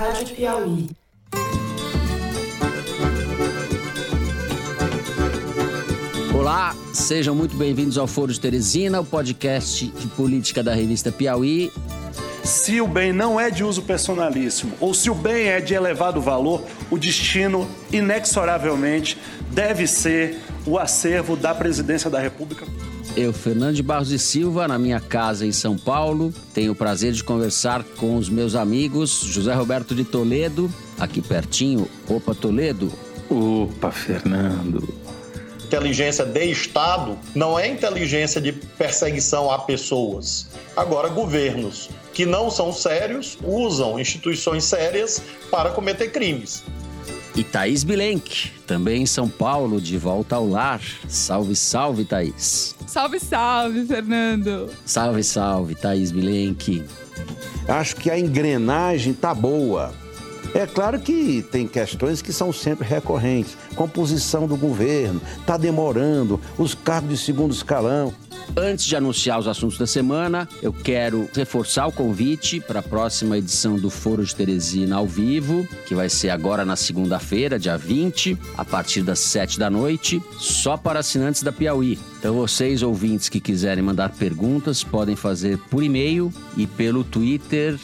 Rádio Piauí. Olá, sejam muito bem-vindos ao Foro de Teresina, o podcast de política da revista Piauí. Se o bem não é de uso personalíssimo ou se o bem é de elevado valor, o destino, inexoravelmente, deve ser o acervo da Presidência da República. Eu, Fernando de Barros e Silva, na minha casa em São Paulo, tenho o prazer de conversar com os meus amigos José Roberto de Toledo, aqui pertinho. Opa, Toledo. Opa, Fernando. Inteligência de Estado não é inteligência de perseguição a pessoas. Agora, governos que não são sérios usam instituições sérias para cometer crimes. E Thaís Bilenky, também em São Paulo, de volta ao lar. Salve, salve, Thaís. Salve, salve, Fernando. Salve, salve, Thaís Bilenky. Acho que a engrenagem tá boa. É claro que tem questões que são sempre recorrentes. Composição do governo, tá demorando, os cargos de segundo escalão. Antes de anunciar os assuntos da semana, eu quero reforçar o convite para a próxima edição do Foro de Teresina ao vivo, que vai ser agora na segunda-feira, dia 20, a partir das 19h, só para assinantes da Piauí. Então vocês, ouvintes, que quiserem mandar perguntas, podem fazer por e-mail e pelo Twitter,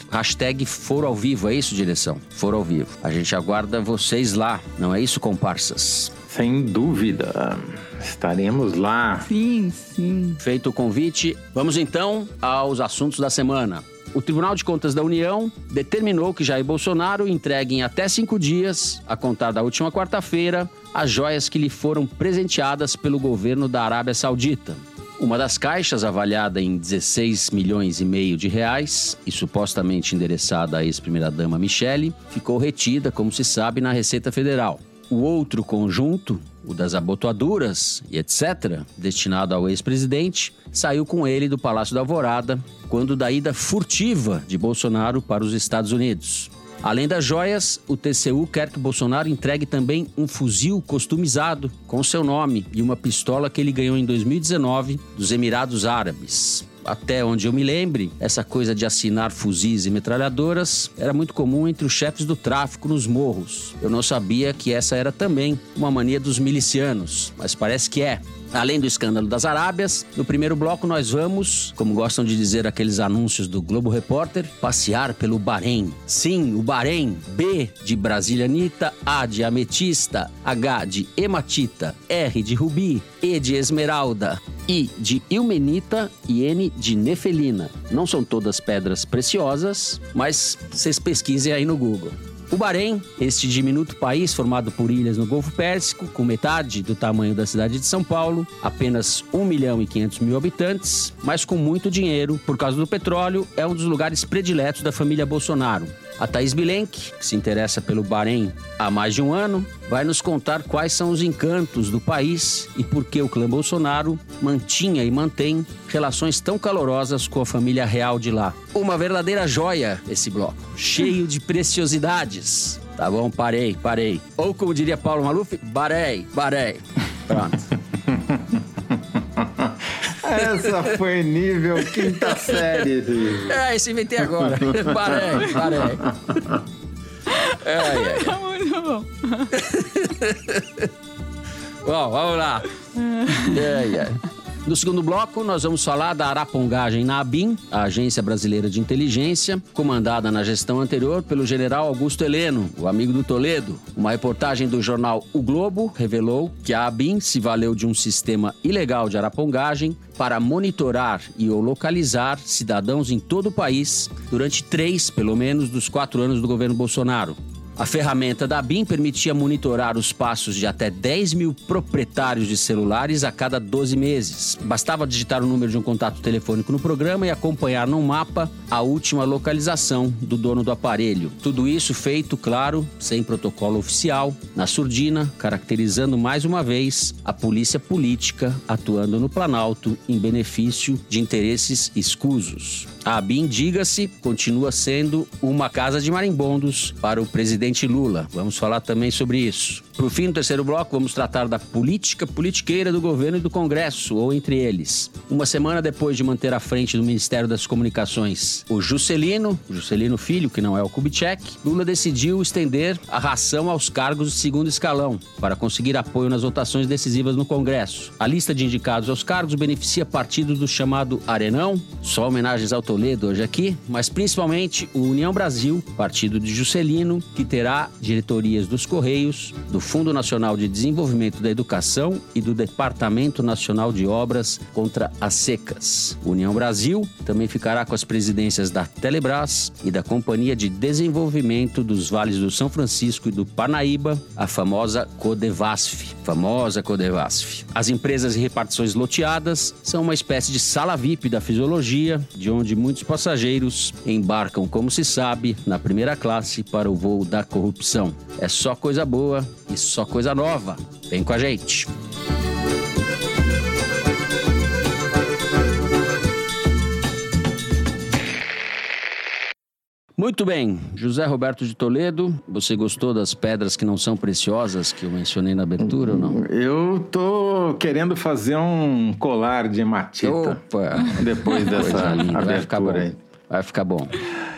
#ForoAoVivo, é isso, direção? Foro ao Vivo. A gente aguarda vocês lá, não é isso, comparsas? Sem dúvida. Estaremos lá. Sim, sim. Feito o convite, vamos então aos assuntos da semana. O Tribunal de Contas da União determinou que Jair Bolsonaro entregue em até 5 dias, a contar da última quarta-feira, as joias que lhe foram presenteadas pelo governo da Arábia Saudita. Uma das caixas, avaliada em 16 milhões e meio de reais e supostamente endereçada à ex-primeira-dama Michelle, ficou retida, como se sabe, na Receita Federal. O outro conjunto, o das abotoaduras e etc., destinado ao ex-presidente, saiu com ele do Palácio da Alvorada, quando da ida furtiva de Bolsonaro para os Estados Unidos. Além das joias, o TCU quer que Bolsonaro entregue também um fuzil customizado com seu nome e uma pistola que ele ganhou em 2019 dos Emirados Árabes. Até onde eu me lembre, essa coisa de assinar fuzis e metralhadoras era muito comum entre os chefes do tráfico nos morros. Eu não sabia que essa era também uma mania dos milicianos, mas parece que é. Além do escândalo das Arábias, no primeiro bloco nós vamos, como gostam de dizer aqueles anúncios do Globo Repórter, passear pelo Bahrein. Sim, o Bahrein. B de brasilianita, A de ametista, H de hematita, R de rubi, E de esmeralda, I de ilmenita e N de nefelina. Não são todas pedras preciosas, mas vocês pesquisem aí no Google. O Bahrein, este diminuto país formado por ilhas no Golfo Pérsico, com metade do tamanho da cidade de São Paulo, apenas 1.500.000 habitantes, mas com muito dinheiro, por causa do petróleo, é um dos lugares prediletos da família Bolsonaro. A Thaís Bilenky, que se interessa pelo Bahrein há mais de um ano, vai nos contar quais são os encantos do país e por que o clã Bolsonaro mantinha e mantém relações tão calorosas com a família real de lá. Uma verdadeira joia esse bloco, cheio de preciosidades. Tá bom, parei. Ou como diria Paulo Maluf, barei. Pronto. Essa foi nível quinta série. Isso inventei agora. Parei. É. Tá muito bom. Bom, vamos lá. No segundo bloco, nós vamos falar da arapongagem na ABIN, a Agência Brasileira de Inteligência, comandada na gestão anterior pelo general Augusto Heleno, o amigo do Toledo. Uma reportagem do jornal O Globo revelou que a ABIN se valeu de um sistema ilegal de arapongagem para monitorar e ou localizar cidadãos em todo o país durante 3, pelo menos, dos 4 anos do governo Bolsonaro. A ferramenta da ABIN permitia monitorar os passos de até 10.000 proprietários de celulares a cada 12 meses. Bastava digitar o número de um contato telefônico no programa e acompanhar num mapa a última localização do dono do aparelho. Tudo isso feito, claro, sem protocolo oficial, na surdina, caracterizando mais uma vez a polícia política atuando no Planalto em benefício de interesses escusos. A ABIN, diga-se, continua sendo uma casa de marimbondos para o presidente Lula. Vamos falar também sobre isso. Para o fim do terceiro bloco, vamos tratar da política politiqueira do governo e do Congresso, ou entre eles. Uma semana depois de manter à frente do Ministério das Comunicações o Juscelino Filho, que não é o Kubitschek, Lula decidiu estender a ração aos cargos de segundo escalão, para conseguir apoio nas votações decisivas no Congresso. A lista de indicados aos cargos beneficia partidos do chamado Arenão, só homenagens ao Toledo hoje aqui, mas principalmente o União Brasil, partido de Juscelino, que terá diretorias dos Correios, do Fundo Nacional de Desenvolvimento da Educação e do Departamento Nacional de Obras contra as Secas. União Brasil também ficará com as presidências da Telebrás e da Companhia de Desenvolvimento dos Vales do São Francisco e do Parnaíba, a famosa Codevasf. As empresas e repartições loteadas são uma espécie de sala VIP da fisiologia, de onde muitos passageiros embarcam, como se sabe, na primeira classe para o voo da corrupção. É só coisa boa e só coisa nova. Vem com a gente. Muito bem, José Roberto de Toledo, você gostou das pedras que não são preciosas que eu mencionei na abertura ou não? Eu tô querendo fazer um colar de hematita. Opa! Depois dessa abertura. Vai ficar bom. Aí. Vai ficar bom.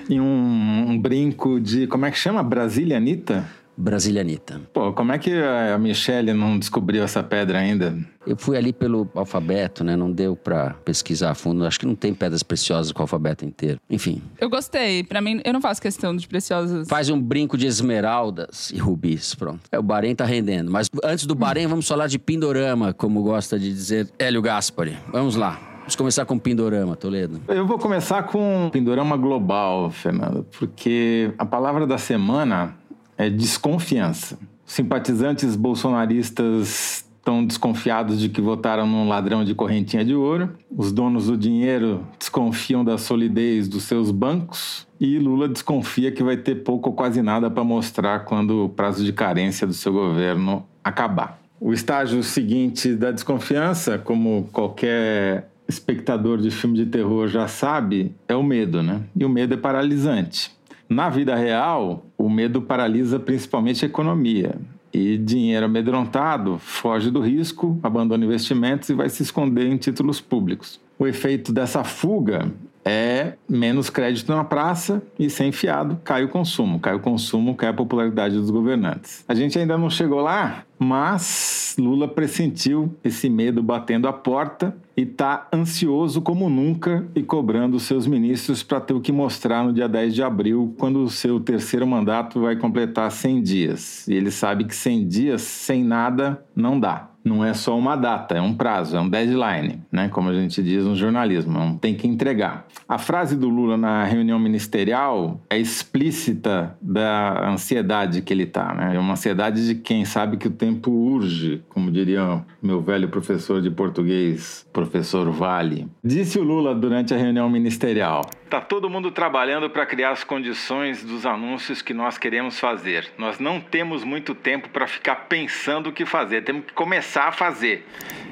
E um brinco de, como é que chama? Brasilianita? Brasilianita. Pô, como é que a Michelle não descobriu essa pedra ainda? Eu fui ali pelo alfabeto, né? Não deu pra pesquisar a fundo. Acho que não tem pedras preciosas com o alfabeto inteiro. Enfim. Eu gostei. Pra mim, eu não faço questão de preciosas. Faz um brinco de esmeraldas e rubis, pronto. O Bahrein tá rendendo. Mas antes do Bahrein, vamos falar de Pindorama, como gosta de dizer Hélio Gaspari. Vamos lá. Vamos começar com Pindorama, Toledo. Eu vou começar com Pindorama Global, Fernando. Porque a palavra da semana... é desconfiança. Simpatizantes bolsonaristas estão desconfiados de que votaram num ladrão de correntinha de ouro. Os donos do dinheiro desconfiam da solidez dos seus bancos. E Lula desconfia que vai ter pouco ou quase nada para mostrar quando o prazo de carência do seu governo acabar. O estágio seguinte da desconfiança, como qualquer espectador de filme de terror já sabe, é o medo, né? E o medo é paralisante. Na vida real, o medo paralisa principalmente a economia. E dinheiro amedrontado foge do risco, abandona investimentos e vai se esconder em títulos públicos. O efeito dessa fuga é menos crédito na praça e, sem fiado, cai o consumo. Cai o consumo, cai a popularidade dos governantes. A gente ainda não chegou lá, mas Lula pressentiu esse medo batendo a porta e está ansioso como nunca e cobrando seus ministros para ter o que mostrar no dia 10 de abril, quando o seu terceiro mandato vai completar 100 dias. E ele sabe que 100 dias sem nada não dá. Não é só uma data, é um prazo, é um deadline, né? Como a gente diz no jornalismo, tem que entregar. A frase do Lula na reunião ministerial é explícita da ansiedade que ele está, né? É uma ansiedade de quem sabe que o tempo urge, como diria meu velho professor de português, professor Vale. Disse o Lula durante a reunião ministerial: "Tá todo mundo trabalhando para criar as condições dos anúncios que nós queremos fazer. Nós não temos muito tempo para ficar pensando o que fazer, temos que começar a fazer."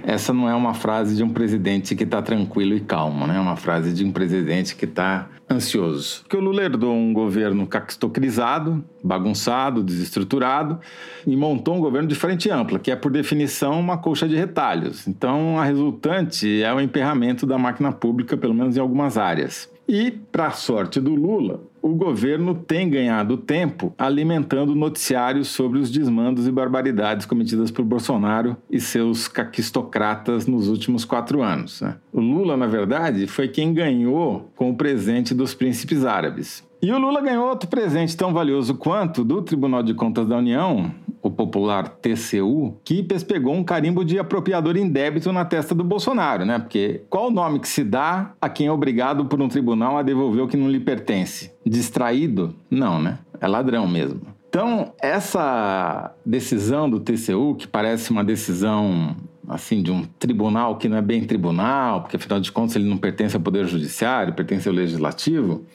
Essa não é uma frase de um presidente que está tranquilo e calmo, né? É uma frase de um presidente que está ansioso. Porque o Lula herdou um governo cactocrizado, bagunçado, desestruturado, e montou um governo de frente ampla, que é, por definição, uma colcha de retalhos. Então, a resultante é o emperramento da máquina pública, pelo menos em algumas áreas. E, para a sorte do Lula, o governo tem ganhado tempo alimentando noticiários sobre os desmandos e barbaridades cometidas por Bolsonaro e seus caquistocratas nos últimos 4 anos. Né? O Lula, na verdade, foi quem ganhou com o presente dos príncipes árabes. E o Lula ganhou outro presente tão valioso quanto do Tribunal de Contas da União, o popular TCU, que pespegou um carimbo de apropriador indébito na testa do Bolsonaro, né? Porque qual o nome que se dá a quem é obrigado por um tribunal a devolver o que não lhe pertence? Distraído? Não, né? É ladrão mesmo. Então, essa decisão do TCU, que parece uma decisão... assim, de um tribunal que não é bem tribunal, porque afinal de contas ele não pertence ao Poder Judiciário, pertence ao Legislativo,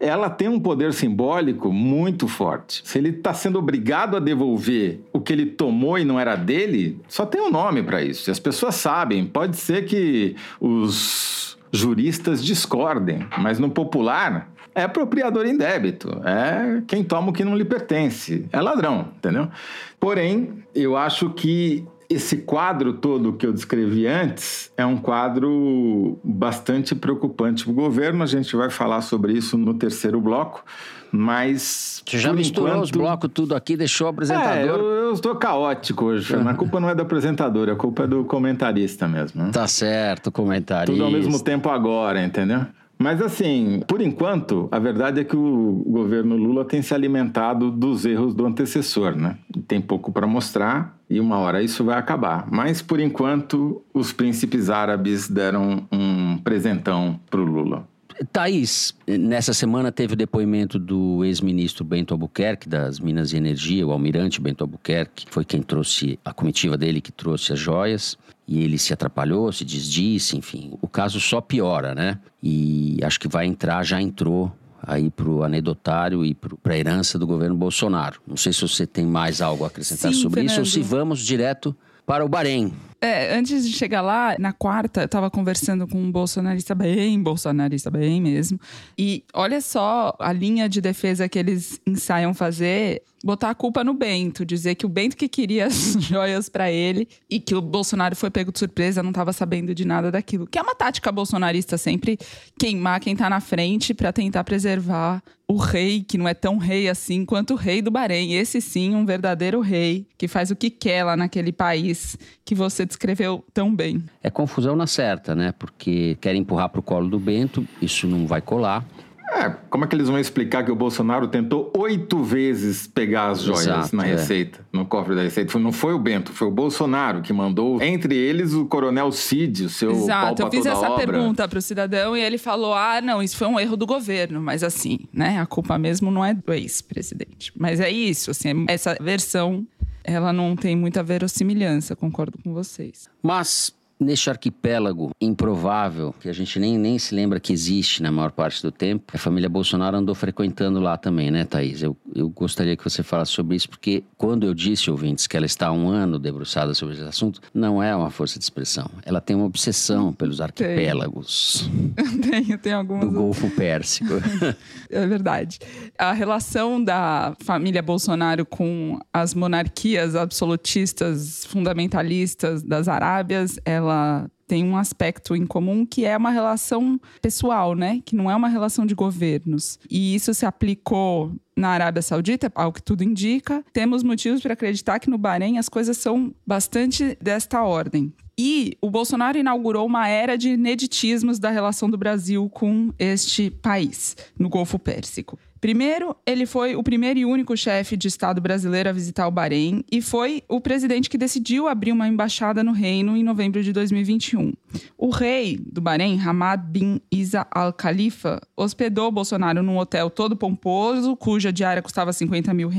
ela tem um poder simbólico muito forte. Se ele está sendo obrigado a devolver o que ele tomou e não era dele, só tem um nome para isso. E as pessoas sabem, pode ser que os juristas discordem, mas no popular é apropriador indébito, é quem toma o que não lhe pertence, é ladrão, entendeu? Porém, eu acho que esse quadro todo que eu descrevi antes é um quadro bastante preocupante para o governo. A gente vai falar sobre isso no terceiro bloco, mas... Você já misturou enquanto... os blocos tudo aqui, deixou o apresentador... Eu estou caótico hoje, mas a culpa não é do apresentador, a culpa é do comentarista mesmo. Né? Tá certo, comentarista. Tudo ao mesmo tempo agora, entendeu? Mas assim, por enquanto, a verdade é que o governo Lula tem se alimentado dos erros do antecessor, né? Tem pouco para mostrar e uma hora isso vai acabar. Mas, por enquanto, os príncipes árabes deram um presentão para o Lula. Thaís, nessa semana teve o depoimento do ex-ministro Bento Albuquerque, das Minas e Energia, o almirante Bento Albuquerque, foi quem trouxe, a comitiva dele que trouxe as joias, e ele se atrapalhou, se desdisse, enfim, o caso só piora, né? E acho que vai entrar, já entrou aí pro anedotário e pra herança do governo Bolsonaro. Não sei se você tem mais algo a acrescentar sobre Fernando. Isso, ou se vamos direto para o Bahrein. Antes de chegar lá, na quarta, eu estava conversando com um bolsonarista bem mesmo. E olha só a linha de defesa que eles ensaiam fazer, botar a culpa no Bento, dizer que o Bento que queria as joias para ele e que o Bolsonaro foi pego de surpresa, não estava sabendo de nada daquilo. Que é uma tática bolsonarista sempre queimar quem está na frente para tentar preservar o rei, que não é tão rei assim quanto o rei do Bahrein. Esse sim, um verdadeiro rei que faz o que quer lá naquele país que você escreveu tão bem. É confusão na certa, né? Porque querem empurrar pro colo do Bento, isso não vai colar. Como é que eles vão explicar que o Bolsonaro tentou 8 vezes pegar as joias na Receita, no cofre da Receita? Não foi o Bento, foi o Bolsonaro que mandou, entre eles, o coronel Cid, o seu pau pra toda obra. Exato, eu fiz essa pergunta pro cidadão e ele falou, não, isso foi um erro do governo, mas assim, né, a culpa mesmo não é do ex-presidente. Mas é isso, assim, essa versão... ela não tem muita verossimilhança, concordo com vocês. Mas, neste arquipélago improvável, que a gente nem se lembra que existe na maior parte do tempo, a família Bolsonaro andou frequentando lá também, né, Thaís? Eu gostaria que você falasse sobre isso, porque quando eu disse, ouvintes, que ela está há um ano debruçada sobre esse assunto, não é uma força de expressão. Ela tem uma obsessão pelos arquipélagos. Tem algumas... do Golfo Pérsico. É verdade. A relação da família Bolsonaro com as monarquias absolutistas, fundamentalistas das Arábias, ela tem um aspecto em comum que é uma relação pessoal, né? Que não é uma relação de governos. E isso se aplicou na Arábia Saudita, ao que tudo indica. Temos motivos para acreditar que no Bahrein as coisas são bastante desta ordem. E o Bolsonaro inaugurou uma era de ineditismos da relação do Brasil com este país, no Golfo Pérsico. Primeiro, ele foi o primeiro e único chefe de Estado brasileiro a visitar o Bahrein e foi o presidente que decidiu abrir uma embaixada no reino em novembro de 2021. O rei do Bahrein, Hamad bin Isa Al-Khalifa, hospedou Bolsonaro num hotel todo pomposo, cuja diária custava R$50 mil,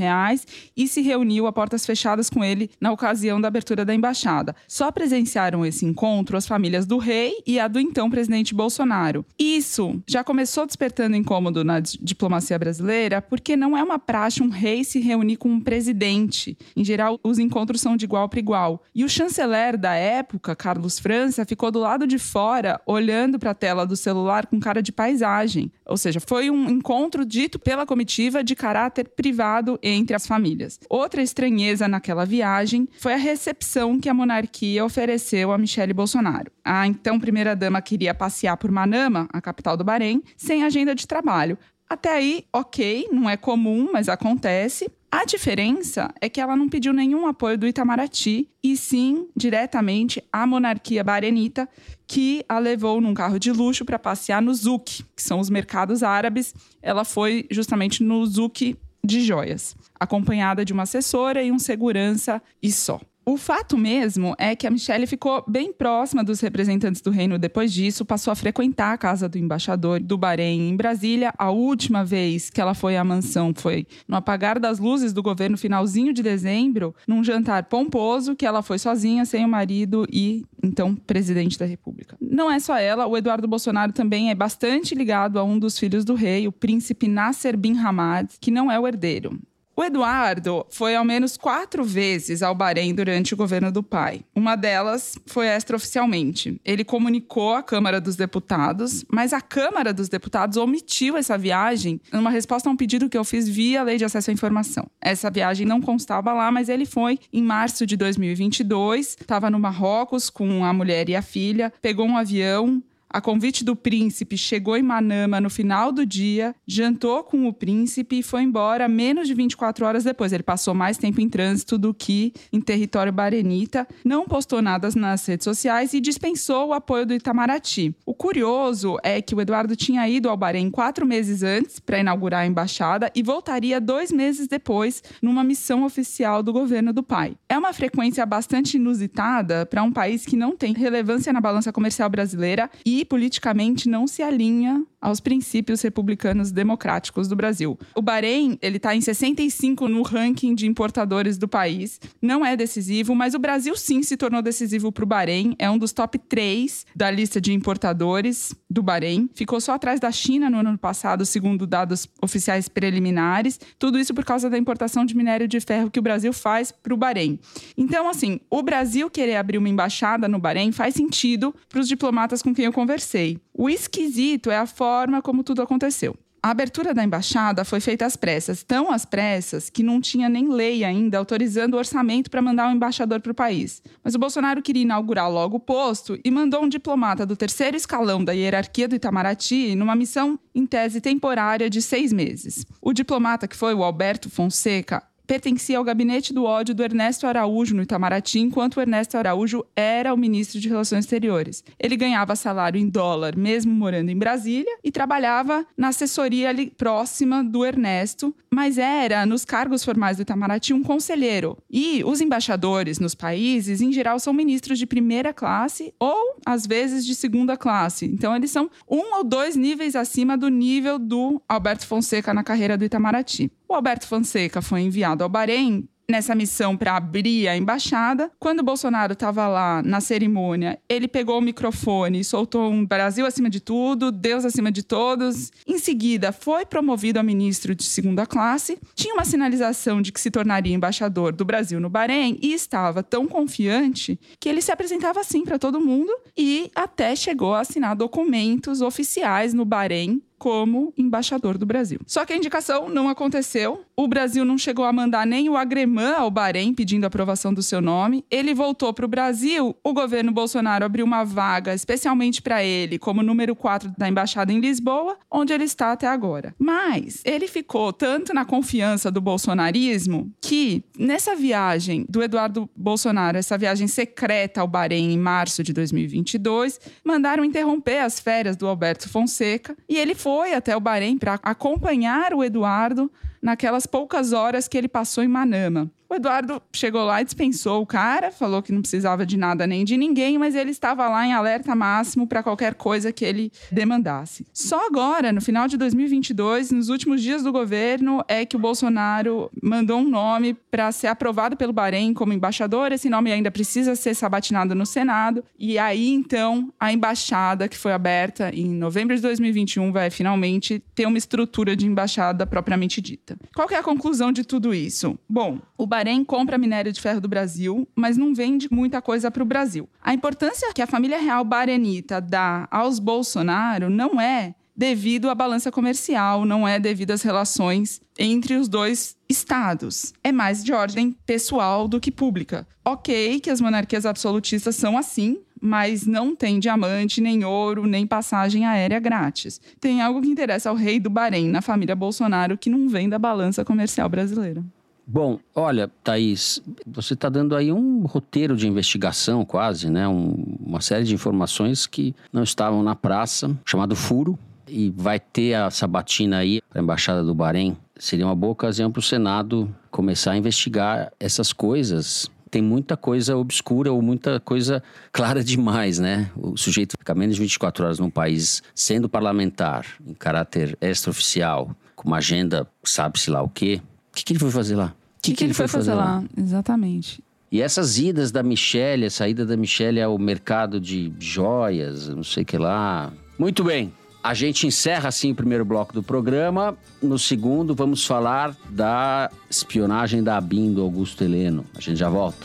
e se reuniu a portas fechadas com ele na ocasião da abertura da embaixada. Só presenciaram esse encontro as famílias do rei e a do então presidente Bolsonaro. Isso já começou despertando incômodo na diplomacia brasileira, porque não é uma praxe um rei se reunir com um presidente. Em geral, os encontros são de igual para igual. E o chanceler da época, Carlos França, ficou do lado de fora, olhando para a tela do celular com cara de paisagem. Ou seja, foi um encontro dito pela comitiva de caráter privado entre as famílias. Outra estranheza naquela viagem foi a recepção que a monarquia ofereceu a Michelle Bolsonaro. A então primeira-dama queria passear por Manama, a capital do Bahrein, sem agenda de trabalho. Até aí, ok, não é comum, mas acontece. A diferença é que ela não pediu nenhum apoio do Itamaraty, e sim diretamente à monarquia bahrenita, que a levou num carro de luxo para passear no Souk, que são os mercados árabes. Ela foi justamente no Souk de joias, acompanhada de uma assessora e um segurança e só. O fato mesmo é que a Michelle ficou bem próxima dos representantes do reino depois disso, passou a frequentar a casa do embaixador do Bahrein em Brasília. A última vez que ela foi à mansão foi no apagar das luzes do governo, finalzinho de dezembro, num jantar pomposo que ela foi sozinha, sem o marido e, então, presidente da República. Não é só ela, o Eduardo Bolsonaro também é bastante ligado a um dos filhos do rei, o príncipe Nasser bin Hamad, que não é o herdeiro. O Eduardo foi ao menos 4 vezes ao Bahrein durante o governo do pai. Uma delas foi extraoficialmente. Ele comunicou à Câmara dos Deputados, mas a Câmara dos Deputados omitiu essa viagem numa resposta a um pedido que eu fiz via Lei de Acesso à Informação. Essa viagem não constava lá, mas ele foi em março de 2022, estava no Marrocos com a mulher e a filha, pegou um avião. A convite do príncipe, chegou em Manama no final do dia, jantou com o príncipe e foi embora menos de 24 horas depois. Ele passou mais tempo em trânsito do que em território bahrenita, não postou nada nas redes sociais e dispensou o apoio do Itamaraty. O curioso é que o Eduardo tinha ido ao Bahrein 4 meses antes para inaugurar a embaixada e voltaria 2 meses depois numa missão oficial do governo do pai. É uma frequência bastante inusitada para um país que não tem relevância na balança comercial brasileira e politicamente não se alinha aos princípios republicanos democráticos do Brasil. O Bahrein, ele está em 65 no ranking de importadores do país, não é decisivo, mas o Brasil sim se tornou decisivo para o Bahrein, é um dos top 3 da lista de importadores do Bahrein, ficou só atrás da China no ano passado, segundo dados oficiais preliminares, tudo isso por causa da importação de minério de ferro que o Brasil faz para o Bahrein. Então, assim, o Brasil querer abrir uma embaixada no Bahrein faz sentido para os diplomatas com quem eu conversei. O esquisito é a forma como tudo aconteceu. A abertura da embaixada foi feita às pressas, tão às pressas que não tinha nem lei ainda autorizando o orçamento para mandar um embaixador para o país. Mas o Bolsonaro queria inaugurar logo o posto e mandou um diplomata do terceiro escalão da hierarquia do Itamaraty numa missão em tese temporária de 6 meses. O diplomata, que foi o Alberto Fonseca, pertencia ao gabinete do ódio do Ernesto Araújo no Itamaraty, enquanto o Ernesto Araújo era o ministro de Relações Exteriores. Ele ganhava salário em dólar, mesmo morando em Brasília, e trabalhava na assessoria ali próxima do Ernesto, mas era, nos cargos formais do Itamaraty, um conselheiro. E os embaixadores nos países, em geral, são ministros de primeira classe ou, às vezes, de segunda classe. Então, eles são 1 ou 2 níveis acima do nível do Alberto Fonseca na carreira do Itamaraty. O Alberto Fonseca foi enviado ao Bahrein nessa missão para abrir a embaixada. Quando o Bolsonaro estava lá na cerimônia, ele pegou o microfone e soltou um Brasil acima de tudo, Deus acima de todos. Em seguida, foi promovido a ministro de segunda classe. Tinha uma sinalização de que se tornaria embaixador do Brasil no Bahrein e estava tão confiante que ele se apresentava assim para todo mundo e até chegou a assinar documentos oficiais no Bahrein como embaixador do Brasil. Só que a indicação não aconteceu. O Brasil não chegou a mandar nem o agremã ao Bahrein pedindo aprovação do seu nome. Ele voltou para o Brasil. O governo Bolsonaro abriu uma vaga especialmente para ele como número 4 da embaixada em Lisboa, onde ele está até agora. Mas ele ficou tanto na confiança do bolsonarismo que nessa viagem do Eduardo Bolsonaro, essa viagem secreta ao Bahrein em março de 2022, mandaram interromper as férias do Alberto Fonseca e ele foi até o Bahrein para acompanhar o Eduardo naquelas poucas horas que ele passou em Manama. O Eduardo chegou lá e dispensou o cara, falou que não precisava de nada nem de ninguém, mas ele estava lá em alerta máximo para qualquer coisa que ele demandasse. Só agora, no final de 2022, nos últimos dias do governo, é que o Bolsonaro mandou um nome para ser aprovado pelo Bahrein como embaixador. Esse nome ainda precisa ser sabatinado no Senado. E aí, então, a embaixada que foi aberta em novembro de 2021 vai finalmente ter uma estrutura de embaixada propriamente dita. Qual que é a conclusão de tudo isso? Bom, o Bahrein compra minério de ferro do Brasil, mas não vende muita coisa para o Brasil. A importância que a família real bahrenita dá aos Bolsonaro não é devido à balança comercial, não é devido às relações entre os dois estados. É mais de ordem pessoal do que pública. Ok, que as monarquias absolutistas são assim, mas não tem diamante, nem ouro, nem passagem aérea grátis. Tem algo que interessa ao rei do Bahrein, na família Bolsonaro, que não vem da balança comercial brasileira. Bom, olha, Thaís, você está dando aí um roteiro de investigação quase, né? Uma série de informações que não estavam na praça, chamado furo, e vai ter a sabatina aí para a Embaixada do Bahrein. Seria uma boa ocasião para o Senado começar a investigar essas coisas. Tem muita coisa obscura ou muita coisa clara demais, né? O sujeito fica menos de 24 horas num país sendo parlamentar, em caráter extraoficial, com uma agenda sabe-se lá o quê. O que ele foi fazer lá? O que ele foi fazer lá? Exatamente. E essas idas da Michelle, a saída da Michelle ao mercado de joias, não sei o que lá. Muito bem. A gente encerra, assim, o primeiro bloco do programa. No segundo, vamos falar da espionagem da ABIN do Augusto Heleno. A gente já volta.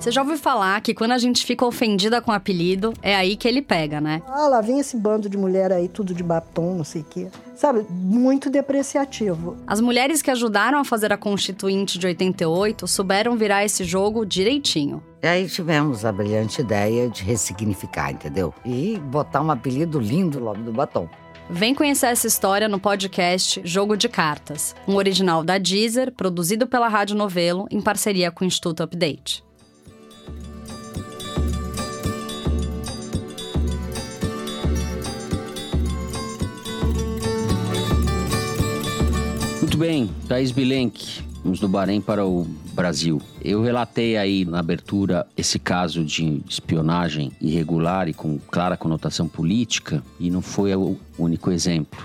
Você já ouviu falar que quando a gente fica ofendida com o apelido, é aí que ele pega, né? Ah, lá vem esse bando de mulher aí, tudo de batom, não sei o quê. Sabe, muito depreciativo. As mulheres que ajudaram a fazer a Constituinte de 88 souberam virar esse jogo direitinho. E aí tivemos a brilhante ideia de ressignificar, entendeu? E botar um apelido lindo logo do batom. Vem conhecer essa história no podcast Jogo de Cartas, um original da Deezer, produzido pela Rádio Novelo, em parceria com o Instituto Update. Muito bem, Thaís Bilenky, vamos do Bahrein para o Brasil. Eu relatei aí na abertura esse caso de espionagem irregular e com clara conotação política, e não foi o único exemplo.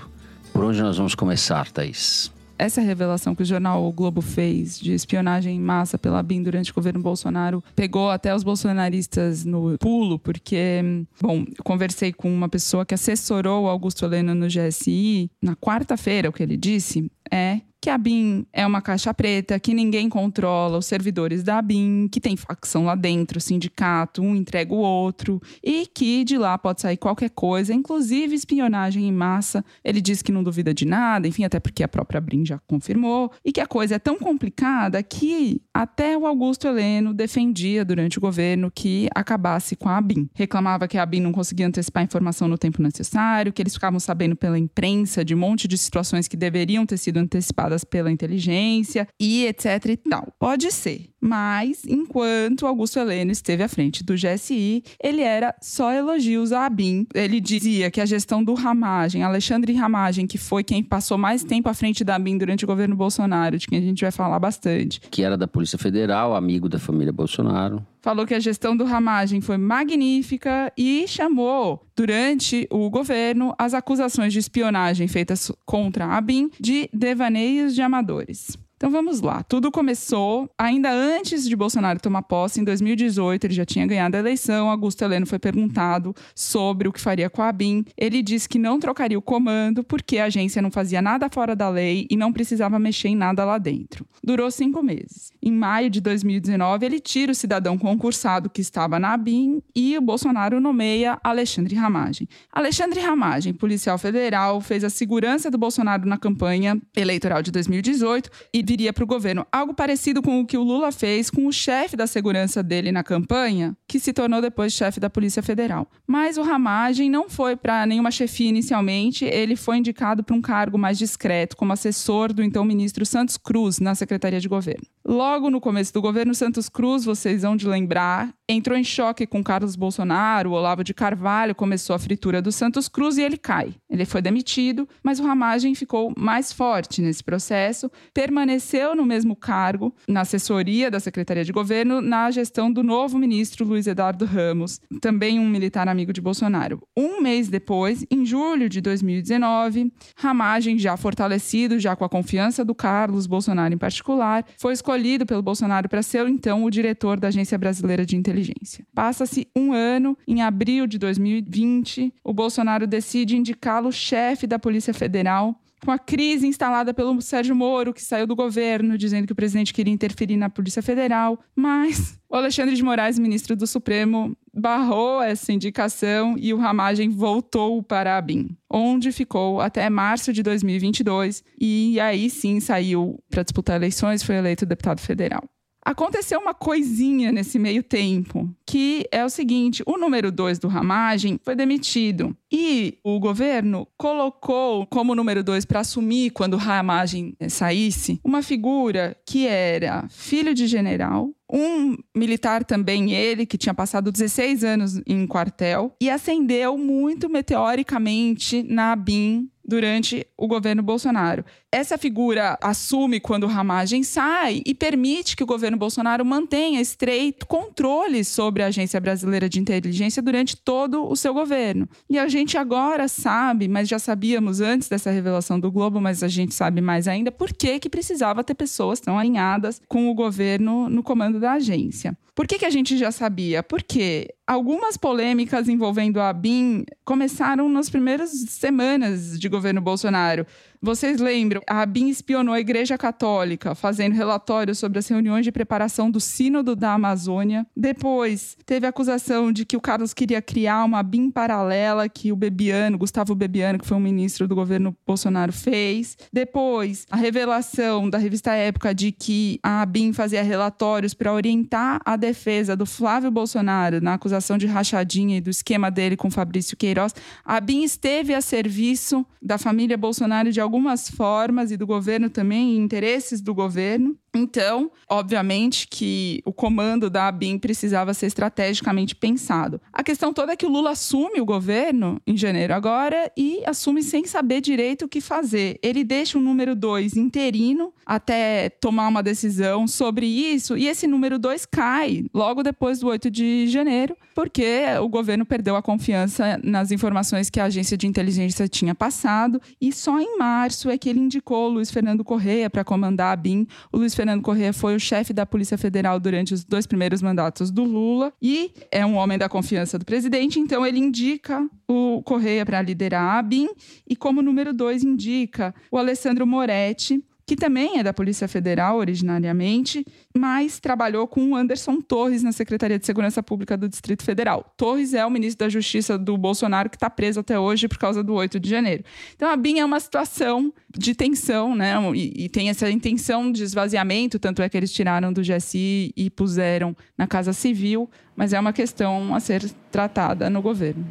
Por onde nós vamos começar, Thaís? Essa revelação que o jornal O Globo fez de espionagem em massa pela ABIN durante o governo Bolsonaro pegou até os bolsonaristas no pulo, porque, bom, eu conversei com uma pessoa que assessorou o Augusto Heleno no GSI. Na quarta-feira, o que ele disse é que a ABIN é uma caixa preta, que ninguém controla, os servidores da ABIN, que tem facção lá dentro, sindicato, um entrega o outro, e que de lá pode sair qualquer coisa, inclusive espionagem em massa. Ele diz que não duvida de nada, enfim, até porque a própria ABIN já confirmou, e que a coisa é tão complicada que até o Augusto Heleno defendia durante o governo que acabasse com a ABIN. Reclamava que a ABIN não conseguia antecipar a informação no tempo necessário, que eles ficavam sabendo pela imprensa de um monte de situações que deveriam ter sido antecipadas pela inteligência e etc e tal. Pode ser, mas enquanto Augusto Heleno esteve à frente do GSI, ele era só elogios à ABIN. Ele dizia que a gestão do Ramagem, Alexandre Ramagem, que foi quem passou mais tempo à frente da ABIN durante o governo Bolsonaro, de quem a gente vai falar bastante, que era da Polícia Federal, amigo da família Bolsonaro. Falou que a gestão do Ramagem foi magnífica e chamou, durante o governo, as acusações de espionagem feitas contra a ABIN de devaneios de amadores. Então vamos lá, tudo começou ainda antes de Bolsonaro tomar posse, em 2018, ele já tinha ganhado a eleição. Augusto Heleno foi perguntado sobre o que faria com a ABIN. Ele disse que não trocaria o comando porque a agência não fazia nada fora da lei e não precisava mexer em nada lá dentro. Durou 5 meses. Em maio de 2019, ele tira o cidadão concursado que estava na ABIN e o Bolsonaro nomeia Alexandre Ramagem. Alexandre Ramagem, policial federal, fez a segurança do Bolsonaro na campanha eleitoral de 2018 e viria para o governo, algo parecido com o que o Lula fez com o chefe da segurança dele na campanha, que se tornou depois chefe da Polícia Federal. Mas o Ramagem não foi para nenhuma chefia inicialmente, ele foi indicado para um cargo mais discreto, como assessor do então ministro Santos Cruz, na Secretaria de Governo. Logo no começo do governo, Santos Cruz, vocês vão de lembrar, entrou em choque com Carlos Bolsonaro, o Olavo de Carvalho começou a fritura do Santos Cruz e ele cai. Ele foi demitido, mas o Ramagem ficou mais forte nesse processo, permaneceu no mesmo cargo, na assessoria da Secretaria de Governo, na gestão do novo ministro Luiz Eduardo Ramos, também um militar amigo de Bolsonaro. Um mês depois, em julho de 2019, Ramagem, já fortalecido, já com a confiança do Carlos Bolsonaro em particular, foi escolhido pelo Bolsonaro para ser, então, o diretor da Agência Brasileira de Inteligência. Passa-se um ano, em abril de 2020, o Bolsonaro decide indicá-lo chefe da Polícia Federal, com a crise instalada pelo Sérgio Moro, que saiu do governo, dizendo que o presidente queria interferir na Polícia Federal. Mas o Alexandre de Moraes, ministro do Supremo, barrou essa indicação e o Ramagem voltou para a ABIN, onde ficou até março de 2022. E aí sim saiu para disputar eleições, foi eleito deputado federal. Aconteceu uma coisinha nesse meio tempo, que é o seguinte: o número 2 do Ramagem foi demitido e o governo colocou como número 2 para assumir quando o Ramagem saísse uma figura que era filho de general, um militar também ele, que tinha passado 16 anos em quartel, e ascendeu muito meteoricamente na ABIN durante o governo Bolsonaro. Essa figura assume quando Ramagem sai e permite que o governo Bolsonaro mantenha estreito controle sobre a Agência Brasileira de Inteligência durante todo o seu governo. E a gente agora sabe, mas já sabíamos antes dessa revelação do Globo, mas a gente sabe mais ainda, por que precisava ter pessoas tão alinhadas com o governo no comando da agência. Por que a gente já sabia? Porque algumas polêmicas envolvendo a ABIN começaram nas primeiras semanas de governo Bolsonaro. Vocês lembram? A ABIN espionou a Igreja Católica, fazendo relatórios sobre as reuniões de preparação do Sínodo da Amazônia. Depois, teve a acusação de que o Carlos queria criar uma ABIN paralela que o Bebiano, Gustavo Bebiano, que foi um ministro do governo Bolsonaro, fez. Depois, a revelação da revista Época de que a ABIN fazia relatórios para orientar a defesa do Flávio Bolsonaro na acusação de rachadinha e do esquema dele com Fabrício Queiroz. A ABIN esteve a serviço da família Bolsonaro de algumas formas e do governo também, interesses do governo. Então, obviamente que o comando da ABIN precisava ser estrategicamente pensado. A questão toda é que o Lula assume o governo em janeiro agora e assume sem saber direito o que fazer. Ele deixa o número 2 interino até tomar uma decisão sobre isso, e esse número 2 cai logo depois do 8 de janeiro, porque o governo perdeu a confiança nas informações que a agência de inteligência tinha passado, e só em março é que ele indicou o Luiz Fernando Correia para comandar a ABIN. O Luiz Fernando Correia foi o chefe da Polícia Federal durante os 2 primeiros mandatos do Lula e é um homem da confiança do presidente, então ele indica o Correia para liderar a ABIN e como número 2 indica o Alessandro Moretti, que também é da Polícia Federal originariamente, mas trabalhou com o Anderson Torres na Secretaria de Segurança Pública do Distrito Federal. Torres é o ministro da Justiça do Bolsonaro que está preso até hoje por causa do 8 de janeiro. Então a ABIN é uma situação de tensão, né? E tem essa intenção de esvaziamento, tanto é que eles tiraram do GSI e puseram na Casa Civil, mas é uma questão a ser tratada no governo.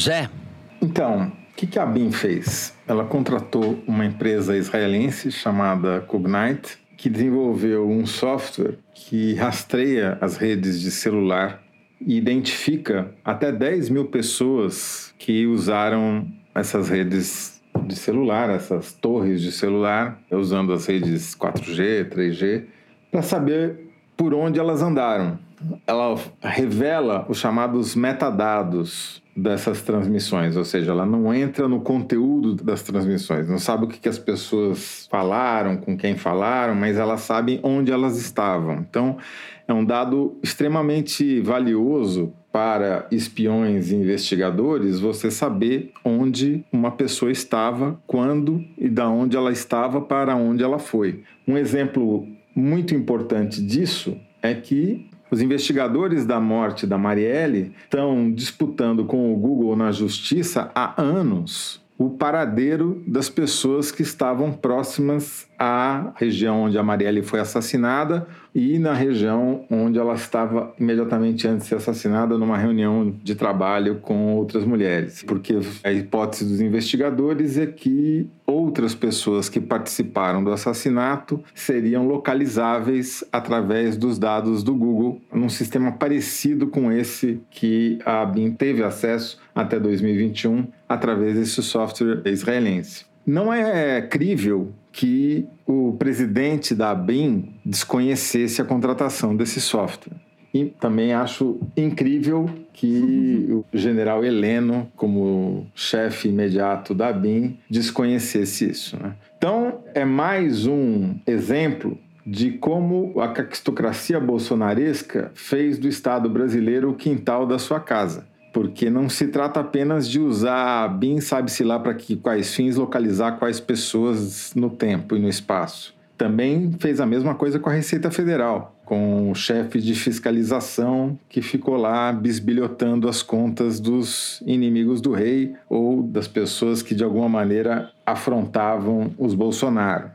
Zé? Então, o que a ABIN fez? Ela contratou uma empresa israelense chamada Cognite, que desenvolveu um software que rastreia as redes de celular e identifica até 10 mil pessoas que usaram essas redes de celular, essas torres de celular, usando as redes 4G, 3G, para saber por onde elas andaram. Ela revela os chamados metadados dessas transmissões, ou seja, ela não entra no conteúdo das transmissões, não sabe o que as pessoas falaram, com quem falaram, mas ela sabe onde elas estavam. Então, é um dado extremamente valioso para espiões e investigadores você saber onde uma pessoa estava, quando e da onde ela estava para onde ela foi. Um exemplo muito importante disso é que os investigadores da morte da Marielle estão disputando com o Google na justiça há anos o paradeiro das pessoas que estavam próximas à região onde a Marielle foi assassinada e na região onde ela estava imediatamente antes de ser assassinada numa reunião de trabalho com outras mulheres. Porque a hipótese dos investigadores é que outras pessoas que participaram do assassinato seriam localizáveis através dos dados do Google, num sistema parecido com esse que a ABIN teve acesso até 2021 através desse software israelense. Não é crível que o presidente da ABIN desconhecesse a contratação desse software. E também acho incrível que o general Heleno, como chefe imediato da ABIN, desconhecesse isso, né? Então, é mais um exemplo de como a caquistocracia bolsonaresca fez do Estado brasileiro o quintal da sua casa. Porque não se trata apenas de usar a BIM, sabe-se lá para que quais fins, localizar quais pessoas no tempo e no espaço. Também fez a mesma coisa com a Receita Federal, com o chefe de fiscalização que ficou lá bisbilhotando as contas dos inimigos do rei ou das pessoas que, de alguma maneira, afrontavam os Bolsonaro.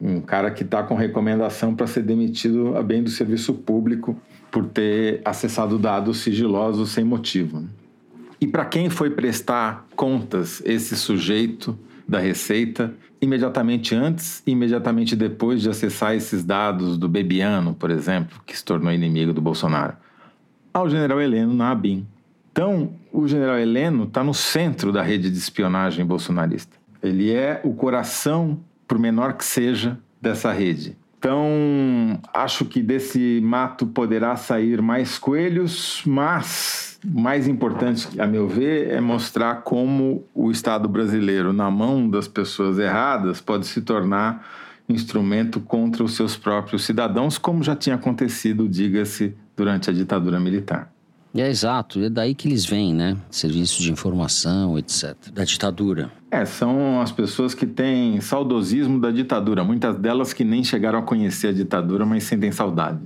Um cara que está com recomendação para ser demitido a bem do serviço público por ter acessado dados sigilosos sem motivo. E para quem foi prestar contas esse sujeito da Receita, imediatamente antes e imediatamente depois de acessar esses dados do Bebiano, por exemplo, que se tornou inimigo do Bolsonaro, ao general Heleno na ABIN. Então, o general Heleno está no centro da rede de espionagem bolsonarista. Ele é o coração, por menor que seja, dessa rede. Então, acho que desse mato poderá sair mais coelhos, mas o mais importante, a meu ver, é mostrar como o Estado brasileiro, na mão das pessoas erradas, pode se tornar instrumento contra os seus próprios cidadãos, como já tinha acontecido, diga-se, durante a ditadura militar. É exato, é daí que eles vêm, né? Serviços de informação, etc. Da ditadura. São as pessoas que têm saudosismo da ditadura. Muitas delas que nem chegaram a conhecer a ditadura, mas sentem saudade.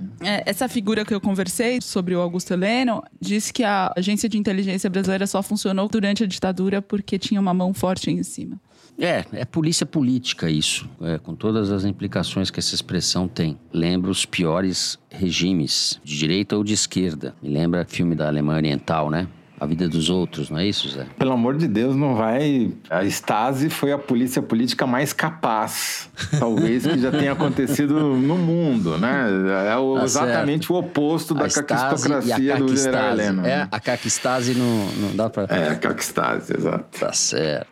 Essa figura que eu conversei sobre o Augusto Heleno disse que a Agência de Inteligência Brasileira só funcionou durante a ditadura porque tinha uma mão forte em cima. É polícia política isso, com todas as implicações que essa expressão tem. Lembra os piores regimes, de direita ou de esquerda. Me lembra filme da Alemanha Oriental, né? A vida dos outros, não é isso, Zé? Pelo amor de Deus, não vai... A Stasi foi a polícia política mais capaz, talvez, que já tenha acontecido no mundo, né? Exatamente o oposto da caquistocracia do general Heleno. A caquistase não dá pra... a caquistase, exato. Tá certo.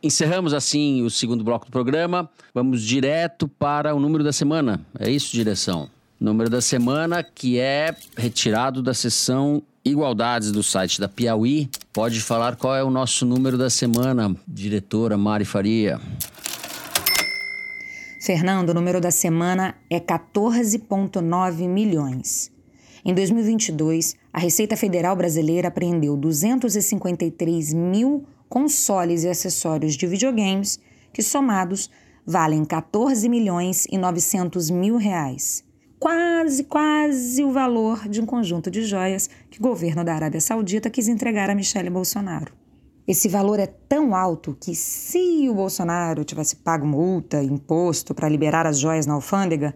Encerramos assim o segundo bloco do programa. Vamos direto para o número da semana. É isso, direção? Número da semana que é retirado da seção Igualdades do site da Piauí. Pode falar qual é o nosso número da semana, diretora Mari Faria. Fernando, o número da semana é 14,9 milhões. Em 2022, a Receita Federal brasileira apreendeu 253 mil consoles e acessórios de videogames, que somados valem 14 milhões e 900 mil reais. Quase o valor de um conjunto de joias que o governo da Arábia Saudita quis entregar a Michelle Bolsonaro. Esse valor é tão alto que, se o Bolsonaro tivesse pago multa, imposto para liberar as joias na alfândega,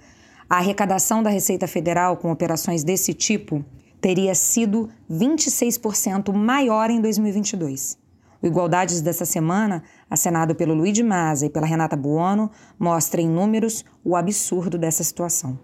a arrecadação da Receita Federal com operações desse tipo teria sido 26% maior em 2022. O Igualdades dessa semana, assinado pelo Luiz de Maza e pela Renata Buono, mostra em números o absurdo dessa situação.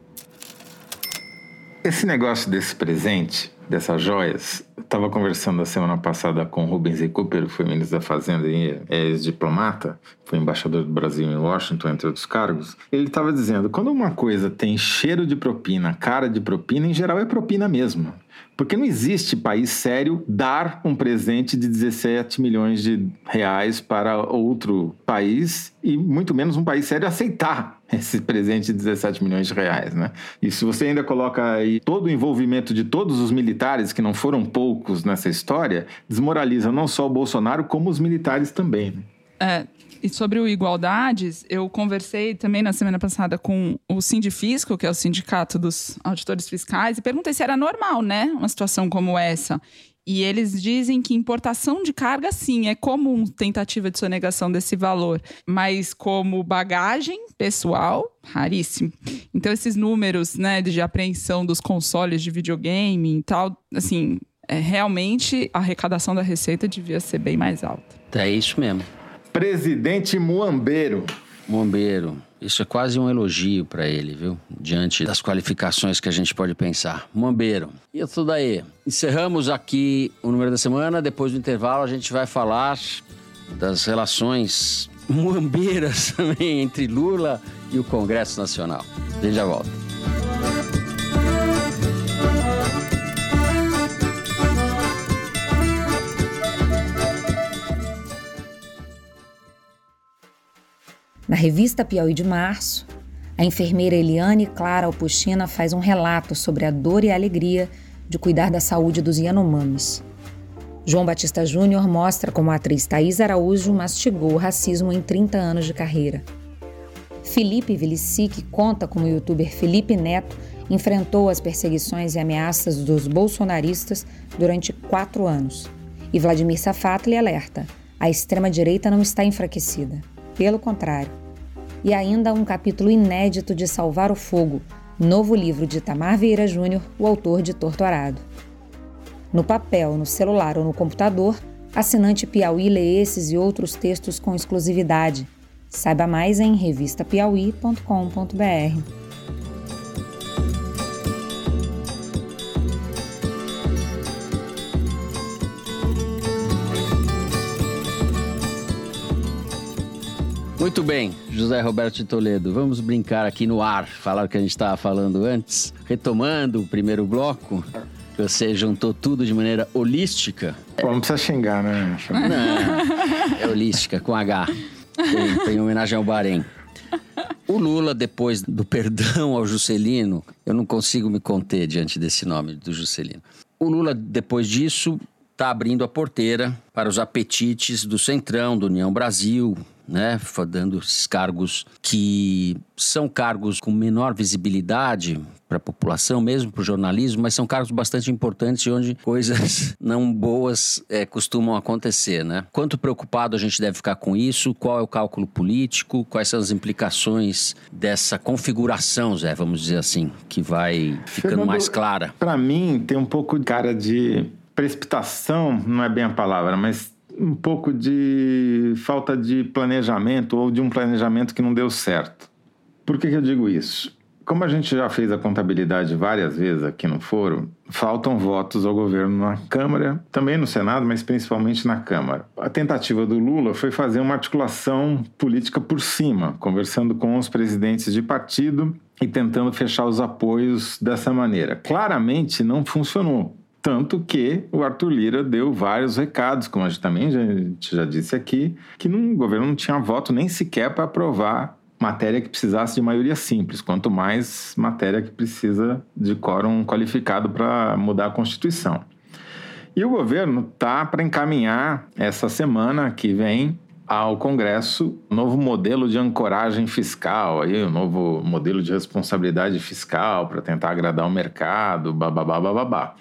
Esse negócio desse presente, dessas joias, eu estava conversando a semana passada com Rubens Recupero, foi ministro da Fazenda e ex-diplomata, foi embaixador do Brasil em Washington, entre outros cargos. Ele estava dizendo, quando uma coisa tem cheiro de propina, cara de propina, em geral é propina mesmo. Porque não existe país sério dar um presente de 17 milhões de reais para outro país e muito menos um país sério aceitar esse presente de 17 milhões de reais, né? E se você ainda coloca aí todo o envolvimento de todos os militares, que não foram poucos nessa história, desmoraliza não só o Bolsonaro, como os militares também, né? E sobre o Igualdades, eu conversei também na semana passada com o Sindifisco, que é o Sindicato dos Auditores Fiscais, e perguntei se era normal, né, uma situação como essa. E eles dizem que importação de carga, sim, é comum tentativa de sonegação desse valor, mas como bagagem pessoal, raríssimo. Então, esses números, né, de apreensão dos consoles de videogame e tal, assim, realmente a arrecadação da Receita devia ser bem mais alta. É isso mesmo. Presidente Muambeiro. Muambeiro. Isso é quase um elogio para ele, viu? Diante das qualificações que a gente pode pensar. Muambeiro. E é tudo aí. Encerramos aqui o número da semana. Depois do intervalo, a gente vai falar das relações muambeiras também entre Lula e o Congresso Nacional. A gente já volta. Na revista Piauí de março, a enfermeira Eliane Clara Alpuchina faz um relato sobre a dor e a alegria de cuidar da saúde dos Yanomamis. João Batista Júnior mostra como a atriz Thaís Araújo mastigou o racismo em 30 anos de carreira. Felipe Vilicic conta como o youtuber Felipe Neto enfrentou as perseguições e ameaças dos bolsonaristas durante 4 anos. E Vladimir Safatli alerta: a extrema-direita não está enfraquecida. Pelo contrário. E ainda um capítulo inédito de Salvar o Fogo, novo livro de Itamar Vieira Júnior, o autor de Torturado. No papel, no celular ou no computador, assinante Piauí lê esses e outros textos com exclusividade. Saiba mais em revistapiauí.com.br. Muito bem, José Roberto de Toledo, vamos brincar aqui no ar, falar o que a gente estava falando antes. Retomando o primeiro bloco, você juntou tudo de maneira holística. Pô, não precisa xingar, né? Não, é holística, com H, em homenagem ao Bahrein. O Lula, depois do perdão ao Juscelino, eu não consigo me conter diante desse nome do Juscelino. O Lula, depois disso, está abrindo a porteira para os apetites do Centrão, do União Brasil, né, dando esses cargos que são cargos com menor visibilidade para a população, mesmo para o jornalismo, mas são cargos bastante importantes onde coisas não boas costumam acontecer, né? Quanto preocupado a gente deve ficar com isso? Qual é o cálculo político? Quais são as implicações dessa configuração, Zé, vamos dizer assim, que vai ficando Fernando, mais clara? Para mim, tem um pouco de cara de precipitação, não é bem a palavra, mas um pouco de falta de planejamento ou de um planejamento que não deu certo. Por que eu digo isso? Como a gente já fez a contabilidade várias vezes aqui no Foro, faltam votos ao governo na Câmara, também no Senado, mas principalmente na Câmara. A tentativa do Lula foi fazer uma articulação política por cima, conversando com os presidentes de partido e tentando fechar os apoios dessa maneira. Claramente não funcionou. Tanto que o Arthur Lira deu vários recados, como a gente também já disse aqui, que o governo não tinha voto nem sequer para aprovar matéria que precisasse de maioria simples, quanto mais matéria que precisa de quórum qualificado para mudar a Constituição. E o governo está para encaminhar, essa semana que vem, ao Congresso, um novo modelo de ancoragem fiscal, aí, um novo modelo de responsabilidade fiscal para tentar agradar o mercado, bababá, bababá,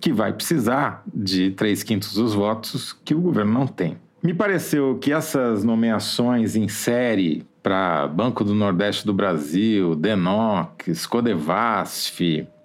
que vai precisar de 3/5 dos votos que o governo não tem. Me pareceu que essas nomeações em série para Banco do Nordeste do Brasil, DENOC, Codevasf,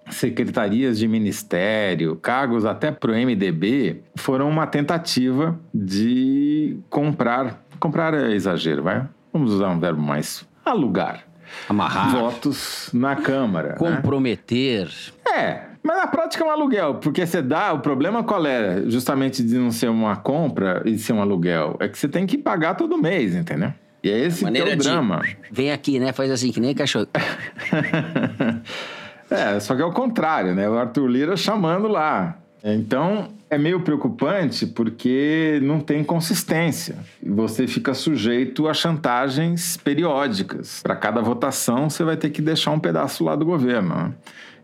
secretarias de ministério, cargos até para o MDB, foram uma tentativa de comprar. Comprar é exagero, vai? Vamos usar um verbo mais. Alugar. Amarrar. Votos na Câmara. Comprometer. Né? Mas na prática é um aluguel, porque você dá... O problema qual é? Justamente de não ser uma compra e de ser um aluguel. É que você tem que pagar todo mês, entendeu? E é esse que é o drama. Vem aqui, né? Faz assim, que nem cachorro. Só que é o contrário, né? O Arthur Lira chamando lá. Então, é meio preocupante porque não tem consistência. Você fica sujeito a chantagens periódicas. Para cada votação, você vai ter que deixar um pedaço lá do governo, né?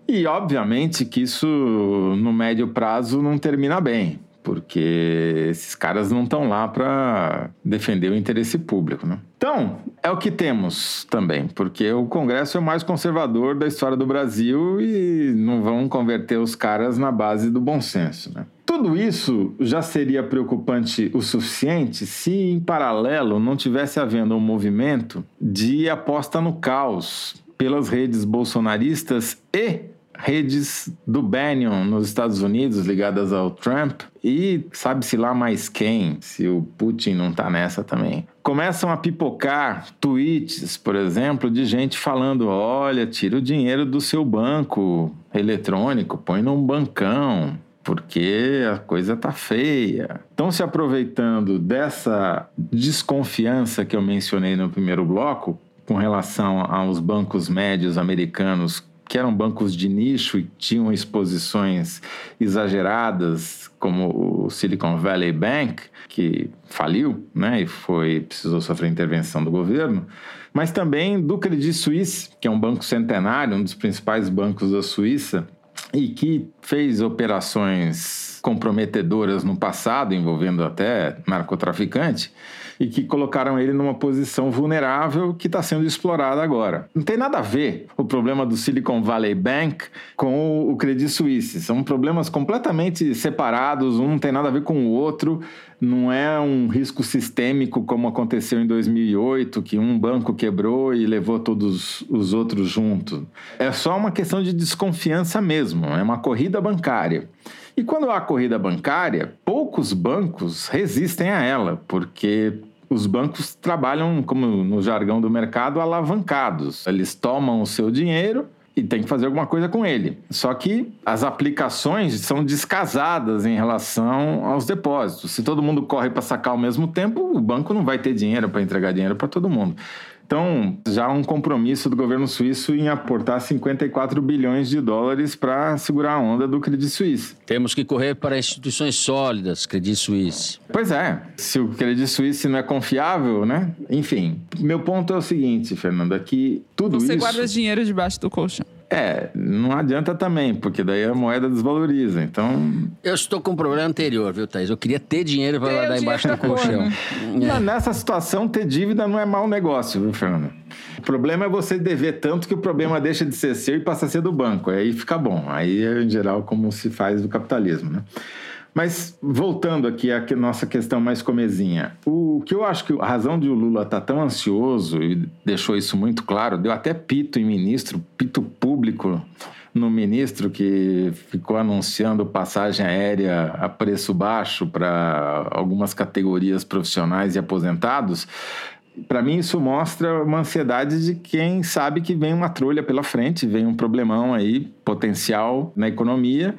E, obviamente, que isso, no médio prazo, não termina bem. Porque esses caras não estão lá para defender o interesse público, né? Então, é o que temos também, porque o Congresso é o mais conservador da história do Brasil e não vão converter os caras na base do bom senso, né? Tudo isso já seria preocupante o suficiente se, em paralelo, não tivesse havendo um movimento de aposta no caos pelas redes bolsonaristas e redes do Bannon nos Estados Unidos ligadas ao Trump e sabe-se lá mais quem, se o Putin não tá nessa também. Começam a pipocar tweets, por exemplo, de gente falando, olha, tira o dinheiro do seu banco eletrônico, põe num bancão, porque a coisa tá feia. Estão se aproveitando dessa desconfiança que eu mencionei no primeiro bloco com relação aos bancos médios americanos que eram bancos de nicho e tinham exposições exageradas, como o Silicon Valley Bank, que faliu, né, e precisou sofrer intervenção do governo, mas também do Credit Suisse, que é um banco centenário, um dos principais bancos da Suíça, e que fez operações comprometedoras no passado, envolvendo até narcotraficante, e que colocaram ele numa posição vulnerável que está sendo explorada agora. Não tem nada a ver o problema do Silicon Valley Bank com o Credit Suisse. São problemas completamente separados, um não tem nada a ver com o outro, não é um risco sistêmico como aconteceu em 2008, que um banco quebrou e levou todos os outros junto. É só uma questão de desconfiança mesmo, é uma corrida bancária. E quando há corrida bancária, poucos bancos resistem a ela, porque os bancos trabalham, como no jargão do mercado, alavancados. Eles tomam o seu dinheiro e tem que fazer alguma coisa com ele. Só que as aplicações são descasadas em relação aos depósitos. Se todo mundo corre para sacar ao mesmo tempo, o banco não vai ter dinheiro para entregar dinheiro para todo mundo. Então, já há um compromisso do governo suíço em aportar 54 bilhões de dólares para segurar a onda do Credit Suisse. Temos que correr para instituições sólidas, Credit Suisse. Pois é, se o Credit Suisse não é confiável, né? Enfim, meu ponto é o seguinte, Fernanda, que tudo isso... Você guarda dinheiro debaixo do colchão. É, não adianta também, porque daí a moeda desvaloriza, então... Eu estou com um problema anterior, viu, Thaís? Eu queria ter dinheiro para lá dar embaixo do colchão. É. Nessa situação, ter dívida não é mau negócio, viu, Fernanda? O problema é você dever tanto que o problema deixa de ser seu e passa a ser do banco. Aí fica bom. Aí, em geral, como se faz o capitalismo, né? Mas, voltando aqui à nossa questão mais comezinha, o que eu acho que a razão de o Lula estar tão ansioso, e deixou isso muito claro, deu até pito em ministro, pito público no ministro que ficou anunciando passagem aérea a preço baixo para algumas categorias profissionais e aposentados. Para mim, isso mostra uma ansiedade de quem sabe que vem uma trolha pela frente, vem um problemão aí, potencial na economia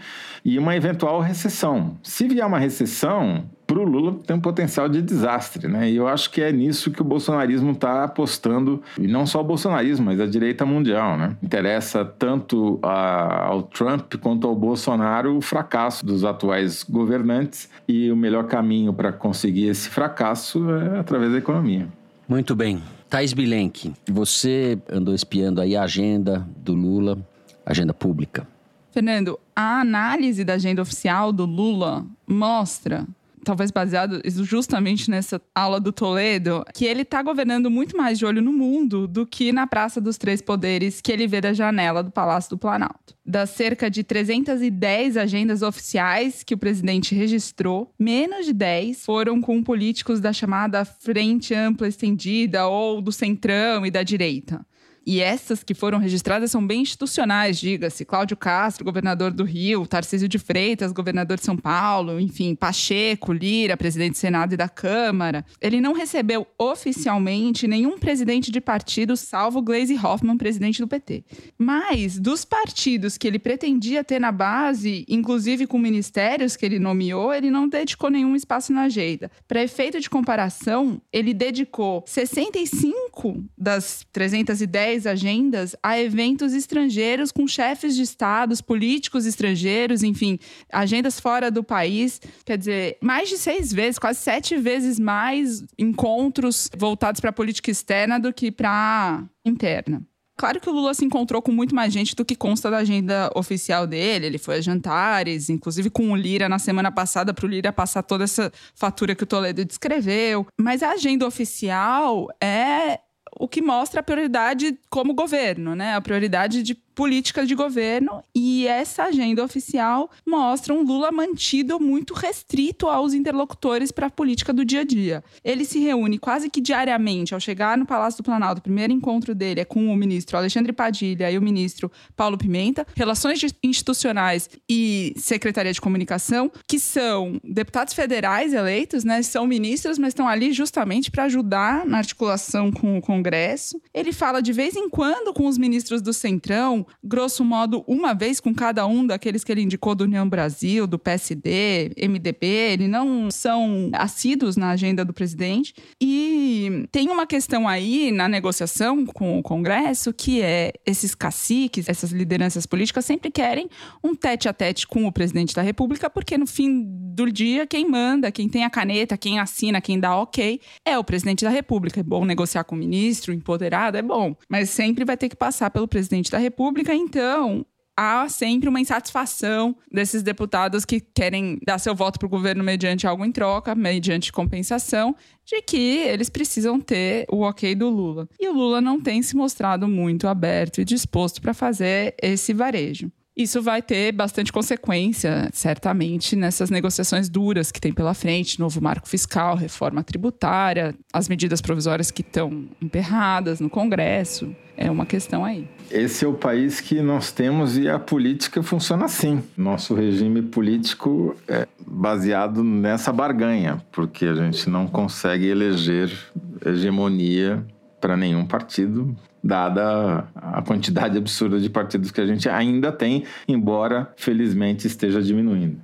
e uma eventual recessão. Se vier uma recessão, para o Lula tem um potencial de desastre, né? E eu acho que é nisso que o bolsonarismo está apostando, e não só o bolsonarismo, mas a direita mundial, né? Interessa tanto ao Trump quanto ao Bolsonaro o fracasso dos atuais governantes, e o melhor caminho para conseguir esse fracasso é através da economia. Muito bem. Thaís Bilenky, você andou espiando aí a agenda do Lula, agenda pública. Fernando, a análise da agenda oficial do Lula mostra, talvez baseado justamente nessa aula do Toledo, que ele está governando muito mais de olho no mundo do que na Praça dos Três Poderes que ele vê da janela do Palácio do Planalto. Das cerca de 310 agendas oficiais que o presidente registrou, menos de 10 foram com políticos da chamada Frente Ampla Estendida ou do Centrão e da direita. E essas que foram registradas são bem institucionais, diga-se. Cláudio Castro, governador do Rio, Tarcísio de Freitas, governador de São Paulo, enfim, Pacheco, Lira, presidente do Senado e da Câmara. Ele não recebeu oficialmente nenhum presidente de partido, salvo Gleisi Hoffmann, presidente do PT. Mas, dos partidos que ele pretendia ter na base, inclusive com ministérios que ele nomeou, ele não dedicou nenhum espaço na agenda. Para efeito de comparação, ele dedicou 65 das 310 agendas a eventos estrangeiros com chefes de estados, políticos estrangeiros, enfim, agendas fora do país, quer dizer, mais de 6 vezes, quase 7 vezes mais encontros voltados para a política externa do que para a interna. Claro que o Lula se encontrou com muito mais gente do que consta da agenda oficial dele. Ele foi a jantares, inclusive com o Lira na semana passada, para o Lira passar toda essa fatura que o Toledo descreveu. Mas a agenda oficial é o que mostra a prioridade como governo, né? A prioridade de política de governo, e essa agenda oficial mostra um Lula mantido muito restrito aos interlocutores para a política do dia a dia. Ele se reúne quase que diariamente. Ao chegar no Palácio do Planalto, o primeiro encontro dele é com o ministro Alexandre Padilha e o ministro Paulo Pimenta, Relações Institucionais e Secretaria de Comunicação, que são deputados federais eleitos, né? São ministros, mas estão ali justamente para ajudar na articulação com o Congresso. Ele fala de vez em quando com os ministros do Centrão, grosso modo, uma vez com cada um daqueles que ele indicou do União Brasil, do PSD, MDB. Eles não são assíduos na agenda do presidente. E tem uma questão aí na negociação com o Congresso, que é esses caciques, essas lideranças políticas sempre querem um tete-a-tete com o presidente da República, porque no fim do dia, quem manda, quem tem a caneta, quem assina, quem dá ok, é o presidente da República. É bom negociar com o ministro, empoderado, é bom. Mas sempre vai ter que passar pelo presidente da República, então há sempre uma insatisfação desses deputados que querem dar seu voto para o governo mediante algo em troca, mediante compensação, de que eles precisam ter o ok do Lula. E o Lula não tem se mostrado muito aberto e disposto para fazer esse varejo. Isso vai ter bastante consequência, certamente, nessas negociações duras que tem pela frente, novo marco fiscal, reforma tributária, as medidas provisórias que estão emperradas no Congresso. É uma questão aí. Esse é o país que nós temos e a política funciona assim. Nosso regime político é baseado nessa barganha, porque a gente não consegue eleger hegemonia para nenhum partido, dada a quantidade absurda de partidos que a gente ainda tem, embora, felizmente, esteja diminuindo.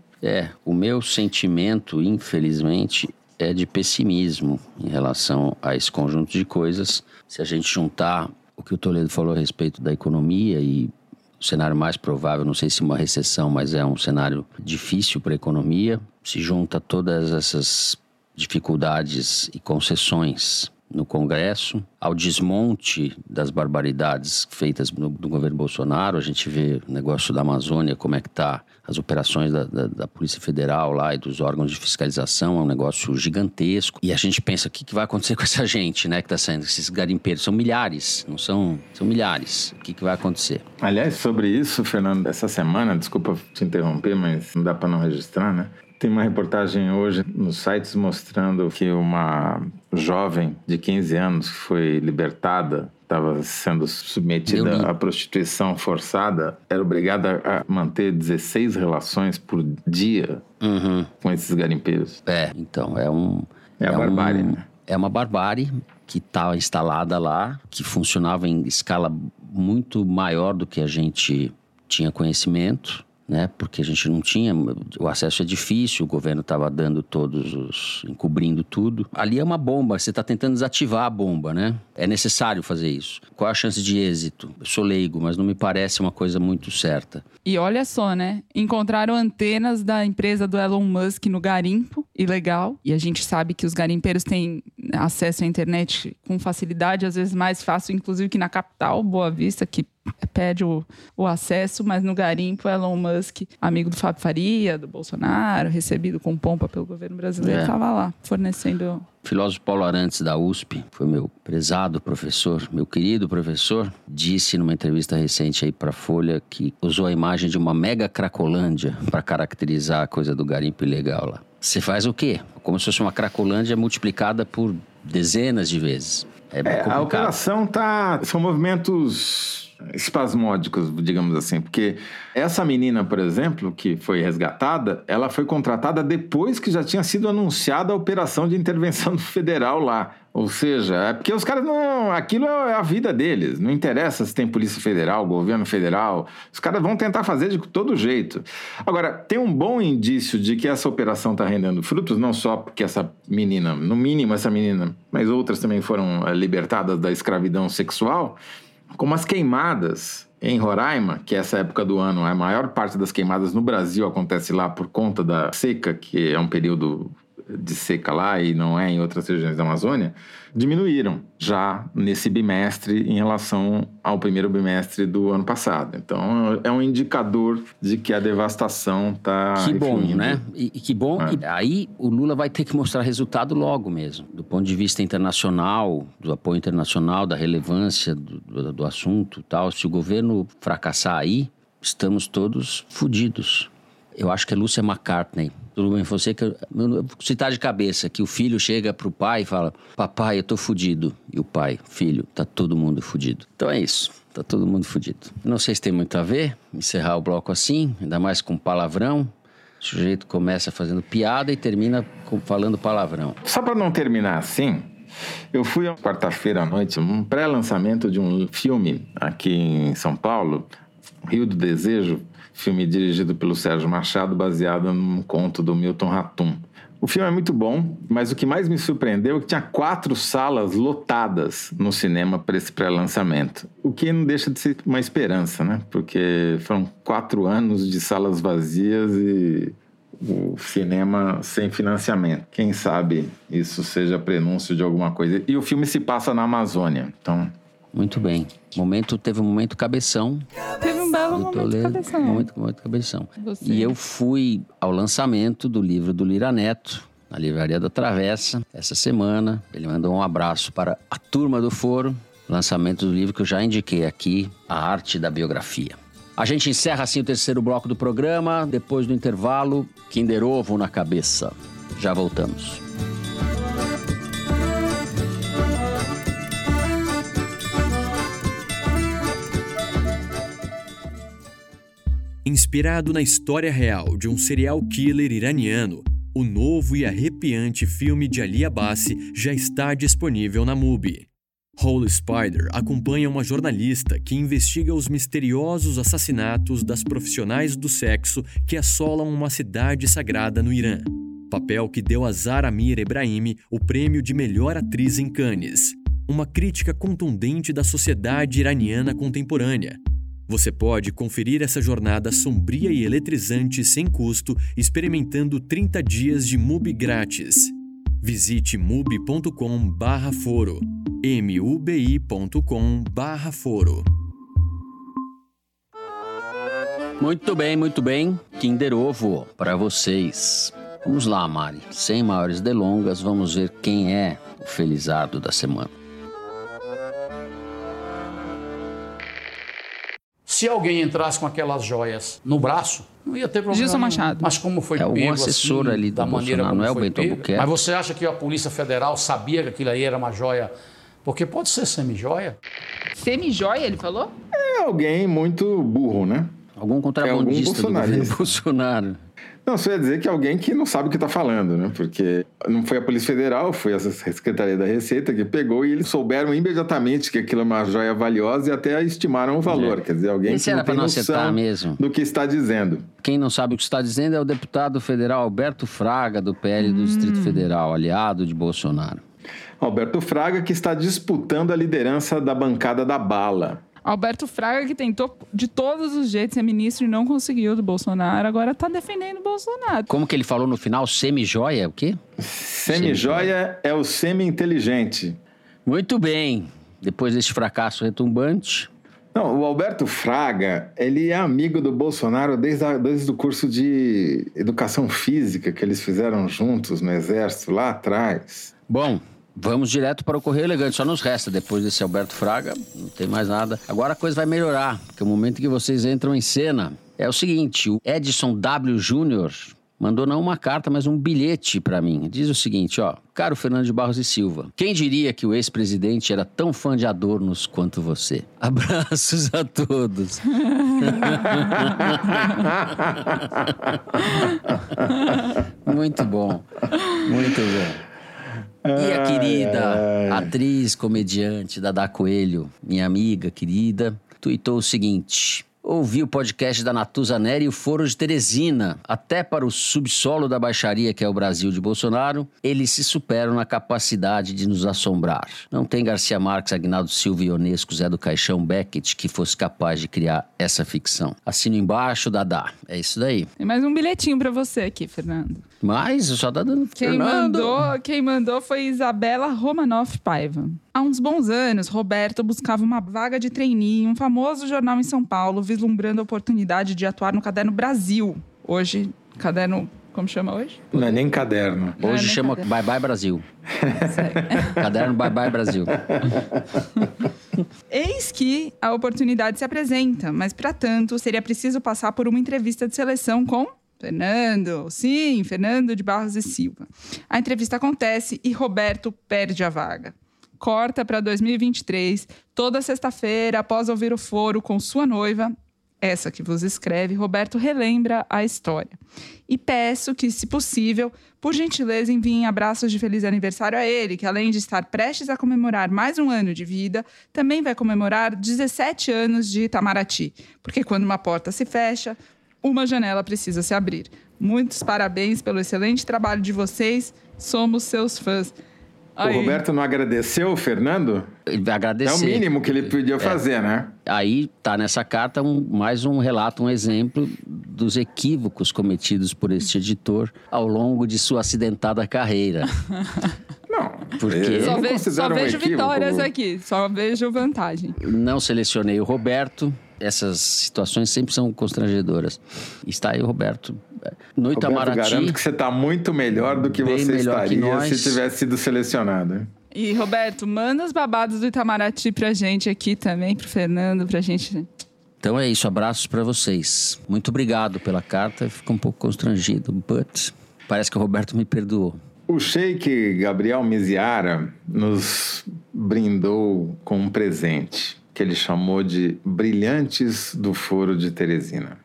O meu sentimento, infelizmente, é de pessimismo em relação a esse conjunto de coisas. Se a gente juntar o que o Toledo falou a respeito da economia e o cenário mais provável, não sei se uma recessão, mas é um cenário difícil para a economia, se junta todas essas dificuldades e concessões no Congresso, ao desmonte das barbaridades feitas do governo Bolsonaro. A gente vê o negócio da Amazônia, como é que está as operações da Polícia Federal lá e dos órgãos de fiscalização, é um negócio gigantesco. E a gente pensa, o que vai acontecer com essa gente, né, que está saindo, esses garimpeiros? São milhares, não são? São milhares. O que vai acontecer? Aliás, sobre isso, Fernando, essa semana, desculpa te interromper, mas não dá para não registrar, né? Tem uma reportagem hoje nos sites mostrando que uma jovem de 15 anos que foi libertada, estava sendo submetida à prostituição forçada, era obrigada a manter 16 relações por dia com esses garimpeiros. Então, é uma barbárie, né? É uma barbárie que está instalada lá, que funcionava em escala muito maior do que a gente tinha conhecimento, né? Porque a gente não tinha, o acesso é difícil, o governo estava dando encobrindo tudo. Ali é uma bomba, você está tentando desativar a bomba, né? É necessário fazer isso. Qual a chance de êxito? Eu sou leigo, mas não me parece uma coisa muito certa. E olha só, né? Encontraram antenas da empresa do Elon Musk no garimpo, ilegal. E a gente sabe que os garimpeiros têm acesso à internet com facilidade, às vezes mais fácil, inclusive, que na capital, Boa Vista, que pede o acesso, mas no garimpo Elon Musk, amigo do Fábio Faria, do Bolsonaro, recebido com pompa pelo governo brasileiro, estava lá, fornecendo... O filósofo Paulo Arantes, da USP, foi meu prezado professor, meu querido professor, disse numa entrevista recente aí para a Folha que usou a imagem de uma mega cracolândia para caracterizar a coisa do garimpo ilegal lá. Você faz o quê? Como se fosse uma cracolândia multiplicada por dezenas de vezes. A operação são movimentos espasmódicos, digamos assim, porque essa menina, por exemplo, que foi resgatada, ela foi contratada depois que já tinha sido anunciada a operação de intervenção federal lá. Ou seja, é porque os caras não... Aquilo é a vida deles. Não interessa se tem Polícia Federal, Governo Federal. Os caras vão tentar fazer de todo jeito. Agora, tem um bom indício de que essa operação está rendendo frutos, não só porque essa menina, no mínimo essa menina, mas outras também foram libertadas da escravidão sexual, como as queimadas em Roraima, que essa época do ano, a maior parte das queimadas no Brasil acontece lá por conta da seca, que é um período de seca lá e não é em outras regiões da Amazônia, diminuíram já nesse bimestre em relação ao primeiro bimestre do ano passado. Então, é um indicador de que a devastação está... Que bom, né? E que bom. E aí, o Lula vai ter que mostrar resultado logo mesmo. Do ponto de vista internacional, do apoio internacional, da relevância do assunto e tal. Se o governo fracassar aí, estamos todos fodidos. Eu acho que é Lúcia McCartney. Tudo bem, Fonseca, eu vou citar de cabeça, que o filho chega pro pai e fala: papai, eu tô fudido. E o pai: filho, tá todo mundo fudido. Então é isso, tá todo mundo fudido. Não sei se tem muito a ver encerrar o bloco assim, ainda mais com palavrão. O sujeito começa fazendo piada e termina falando palavrão. Só pra não terminar assim, eu fui quarta-feira à noite, um pré-lançamento de um filme aqui em São Paulo, Rio do Desejo, filme dirigido pelo Sérgio Machado, baseado num conto do Milton Ratum. O filme é muito bom, mas o que mais me surpreendeu é que tinha 4 salas lotadas no cinema para esse pré-lançamento. O que não deixa de ser uma esperança, né? Porque foram 4 anos de salas vazias e o cinema sem financiamento. Quem sabe isso seja prenúncio de alguma coisa. E o filme se passa na Amazônia, então... Muito bem. Teve um momento cabeção. Teve um belo momento cabeção. Momento cabeção. Você. E eu fui ao lançamento do livro do Lira Neto, na Livraria da Travessa, essa semana. Ele mandou um abraço para a turma do Foro. Lançamento do livro que eu já indiquei aqui, A Arte da Biografia. A gente encerra assim o terceiro bloco do programa. Depois do intervalo, Kinder Ovo na cabeça. Já voltamos. Inspirado na história real de um serial killer iraniano, o novo e arrepiante filme de Ali Abbasi já está disponível na MUBI. Holy Spider acompanha uma jornalista que investiga os misteriosos assassinatos das profissionais do sexo que assolam uma cidade sagrada no Irã. Papel que deu a Zara Mir Ebrahimi o prêmio de melhor atriz em Cannes. Uma crítica contundente da sociedade iraniana contemporânea. Você pode conferir essa jornada sombria e eletrizante sem custo, experimentando 30 dias de MUBI grátis. Visite mubi.com/foro, mubi.com/foro. Muito bem, Kinder Ovo para vocês. Vamos lá, Mari, sem maiores delongas, vamos ver quem é o felizardo da semana. Se alguém entrasse com aquelas joias no braço, não ia ter problema. Gilson Machado. Mas como foi pego um assessor assim, ali do da maneira como não foi Bento Albuquerque. Mas você acha que a Polícia Federal sabia que aquilo aí era uma joia? Porque pode ser semijoia. Semijoia, ele falou? É alguém muito burro, né? Algum contrabandista do governo Bolsonaro. Não, só ia dizer que é alguém que não sabe o que está falando, né? Porque não foi a Polícia Federal, foi a Secretaria da Receita que pegou e eles souberam imediatamente que aquilo é uma joia valiosa e até estimaram o valor. É. Quer dizer, alguém que não tem noção mesmo do que está dizendo. Quem não sabe o que está dizendo é o deputado federal Alberto Fraga, do PL do Distrito Federal, aliado de Bolsonaro. Alberto Fraga, que está disputando a liderança da bancada da bala. Alberto Fraga, que tentou de todos os jeitos ser ministro e não conseguiu do Bolsonaro, agora está defendendo o Bolsonaro. Como que ele falou no final? Semi-joia? O quê? Semi-joia é o semi-inteligente. Muito bem. Depois desse fracasso retumbante... Não, o Alberto Fraga, ele é amigo do Bolsonaro desde o curso de educação física que eles fizeram juntos no Exército, lá atrás. Bom... Vamos direto para o Correio Elegante, só nos resta, depois desse Alberto Fraga, não tem mais nada. Agora a coisa vai melhorar, porque o momento que vocês entram em cena é o seguinte, o Edson W. Júnior mandou não uma carta, mas um bilhete para mim. Diz o seguinte, ó, caro Fernando de Barros e Silva, quem diria que o ex-presidente era tão fã de Adornos quanto você? Abraços a todos. Muito bom, muito bom. E a querida atriz, comediante Dadá Coelho, minha amiga querida, tuitou o seguinte: ouvi o podcast da Natuza Neri e o Foro de Teresina. Até para o subsolo da baixaria que é o Brasil de Bolsonaro, eles se superam na capacidade de nos assombrar. Não tem Garcia Marques, Agnaldo Silva, Ionesco, Zé do Caixão, Beckett que fosse capaz de criar essa ficção. Assino embaixo, Dadá. É isso daí. Tem mais um bilhetinho pra você aqui, Fernando. Mas só tá dando. Quem mandou foi Isabela Romanoff Paiva. Há uns bons anos, Roberto buscava uma vaga de trainee em um famoso jornal em São Paulo, vislumbrando a oportunidade de atuar no Caderno Brasil. Hoje, Caderno... Como chama hoje? Não é nem Caderno. Hoje chama Bye Bye Brasil. Caderno Bye Bye Brasil. Eis que a oportunidade se apresenta, mas para tanto seria preciso passar por uma entrevista de seleção com... Fernando de Barros e Silva. A entrevista acontece e Roberto perde a vaga. Corta para 2023, toda sexta-feira, após ouvir o foro com sua noiva, essa que vos escreve, Roberto relembra a história. E peço que, se possível, por gentileza, enviem abraços de feliz aniversário a ele, que além de estar prestes a comemorar mais um ano de vida, também vai comemorar 17 anos de Itamaraty. Porque quando uma porta se fecha... uma janela precisa se abrir. Muitos parabéns pelo excelente trabalho de vocês. Somos seus fãs. Aí... O Roberto não agradeceu o Fernando? Ele agradeceu. É o mínimo que ele podia fazer, né? Aí tá nessa carta mais um relato, um exemplo dos equívocos cometidos por este editor ao longo de sua acidentada carreira. Porque só vejo vitórias aqui, só vejo vantagem. Não selecionei o Roberto. Essas situações sempre são constrangedoras. Está aí o Roberto. No Itamaraty... Roberto, garanto que você está muito melhor do que você estaria se tivesse sido selecionado. E, Roberto, manda os babados do Itamaraty pra gente aqui também, pro Fernando, pra gente... Então é isso, abraços para vocês. Muito obrigado pela carta, fico um pouco constrangido, but parece que o Roberto me perdoou. O Sheik Gabriel Miziara nos brindou com um presente que ele chamou de Brilhantes do Foro de Teresina.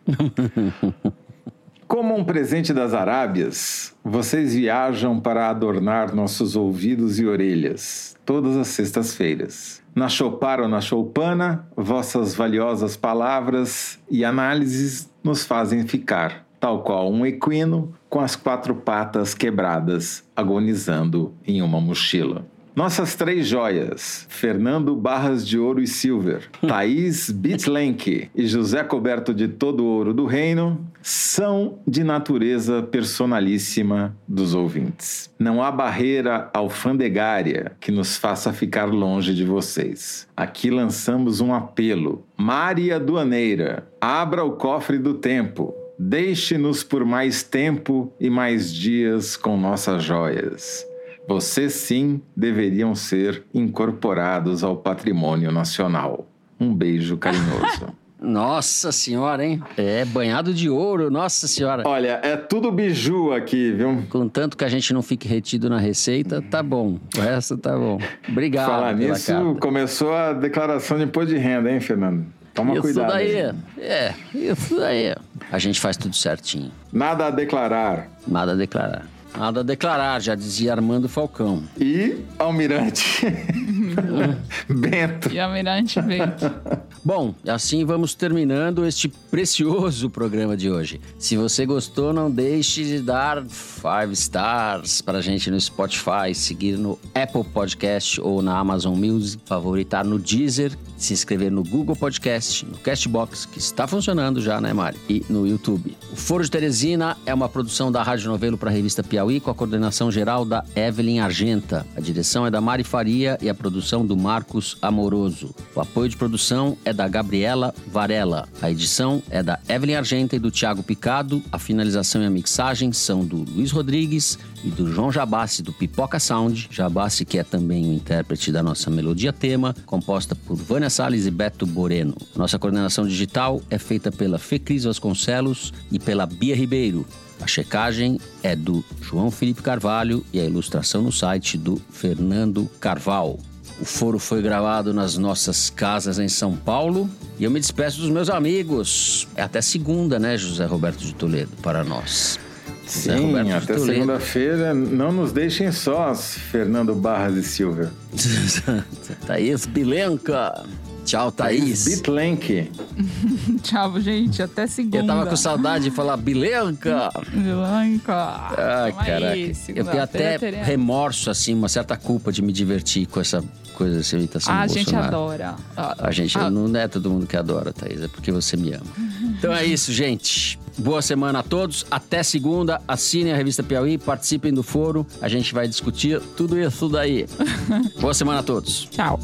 Como um presente das Arábias, vocês viajam para adornar nossos ouvidos e orelhas todas as sextas-feiras. Na choupara ou na choupana, vossas valiosas palavras e análises nos fazem ficar, tal qual um equino, com as quatro patas quebradas, agonizando em uma mochila. Nossas três joias, Fernando Barras de Ouro e Silver, Thaís Bilenky e José Roberto de Todo Ouro do Reino, são de natureza personalíssima dos ouvintes. Não há barreira alfandegária que nos faça ficar longe de vocês. Aqui lançamos um apelo. Maria Aduaneira, abra o cofre do tempo. Deixe-nos por mais tempo e mais dias com nossas joias. Vocês, sim, deveriam ser incorporados ao patrimônio nacional. Um beijo carinhoso. Nossa senhora, hein? É, banhado de ouro, nossa senhora. Olha, é tudo biju aqui, viu? Contanto que a gente não fique retido na receita, tá bom. Essa tá bom. Obrigado. Falar nisso, carta. Começou a declaração de imposto de renda, hein, Fernando? Toma isso cuidado. Daí. É, isso daí. A gente faz tudo certinho. Nada a declarar. Nada a declarar. Nada a declarar, já dizia Armando Falcão. E Almirante Bento. E Almirante Bento. Bom, assim vamos terminando este precioso programa de hoje. Se você gostou, não deixe de dar 5 stars pra gente no Spotify, seguir no Apple Podcast ou na Amazon Music, favoritar no Deezer, se inscrever no Google Podcast, no Castbox, que está funcionando já, né, Mari? E no YouTube. O Foro de Teresina é uma produção da Rádio Novelo para a revista Piauí, com a coordenação geral da Evelyn Argenta. A direção é da Mari Faria e a produção do Marcos Amoroso. O apoio de produção é da Gabriela Varela. A edição é da Evelyn Argenta e do Thiago Picado. A finalização e a mixagem são do Luiz Rodrigues e do João Jabassi, do Pipoca Sound. Jabassi, que é também o intérprete da nossa melodia tema, composta por Vânia Salles e Beto Boreno. Nossa coordenação digital é feita pela Fecris Vasconcelos e pela Bia Ribeiro. A checagem é do João Felipe Carvalho e a ilustração no site do Fernando Carvalho. O foro foi gravado nas nossas casas em São Paulo e eu me despeço dos meus amigos. É até segunda, né, José Roberto de Toledo, para nós. Sim, até segunda-feira. Não nos deixem sós, Fernando Barras e Silva. Thaís Bilenky. Tchau, Thaís. Bilenky. Tchau, gente. Até segunda. Eu tava com saudade de falar Bilenky. Bilenky. Ai, caraca. Aí, eu tenho até remorso, assim, uma certa culpa de me divertir com essa coisa, essa imitação do Bolsonaro. Gente adora. A gente não é todo mundo que adora, Thaís. É porque você me ama. Então é isso, gente. Boa semana a todos. Até segunda. Assinem a Revista Piauí. Participem do foro. A gente vai discutir tudo isso daí. Boa semana a todos. Tchau.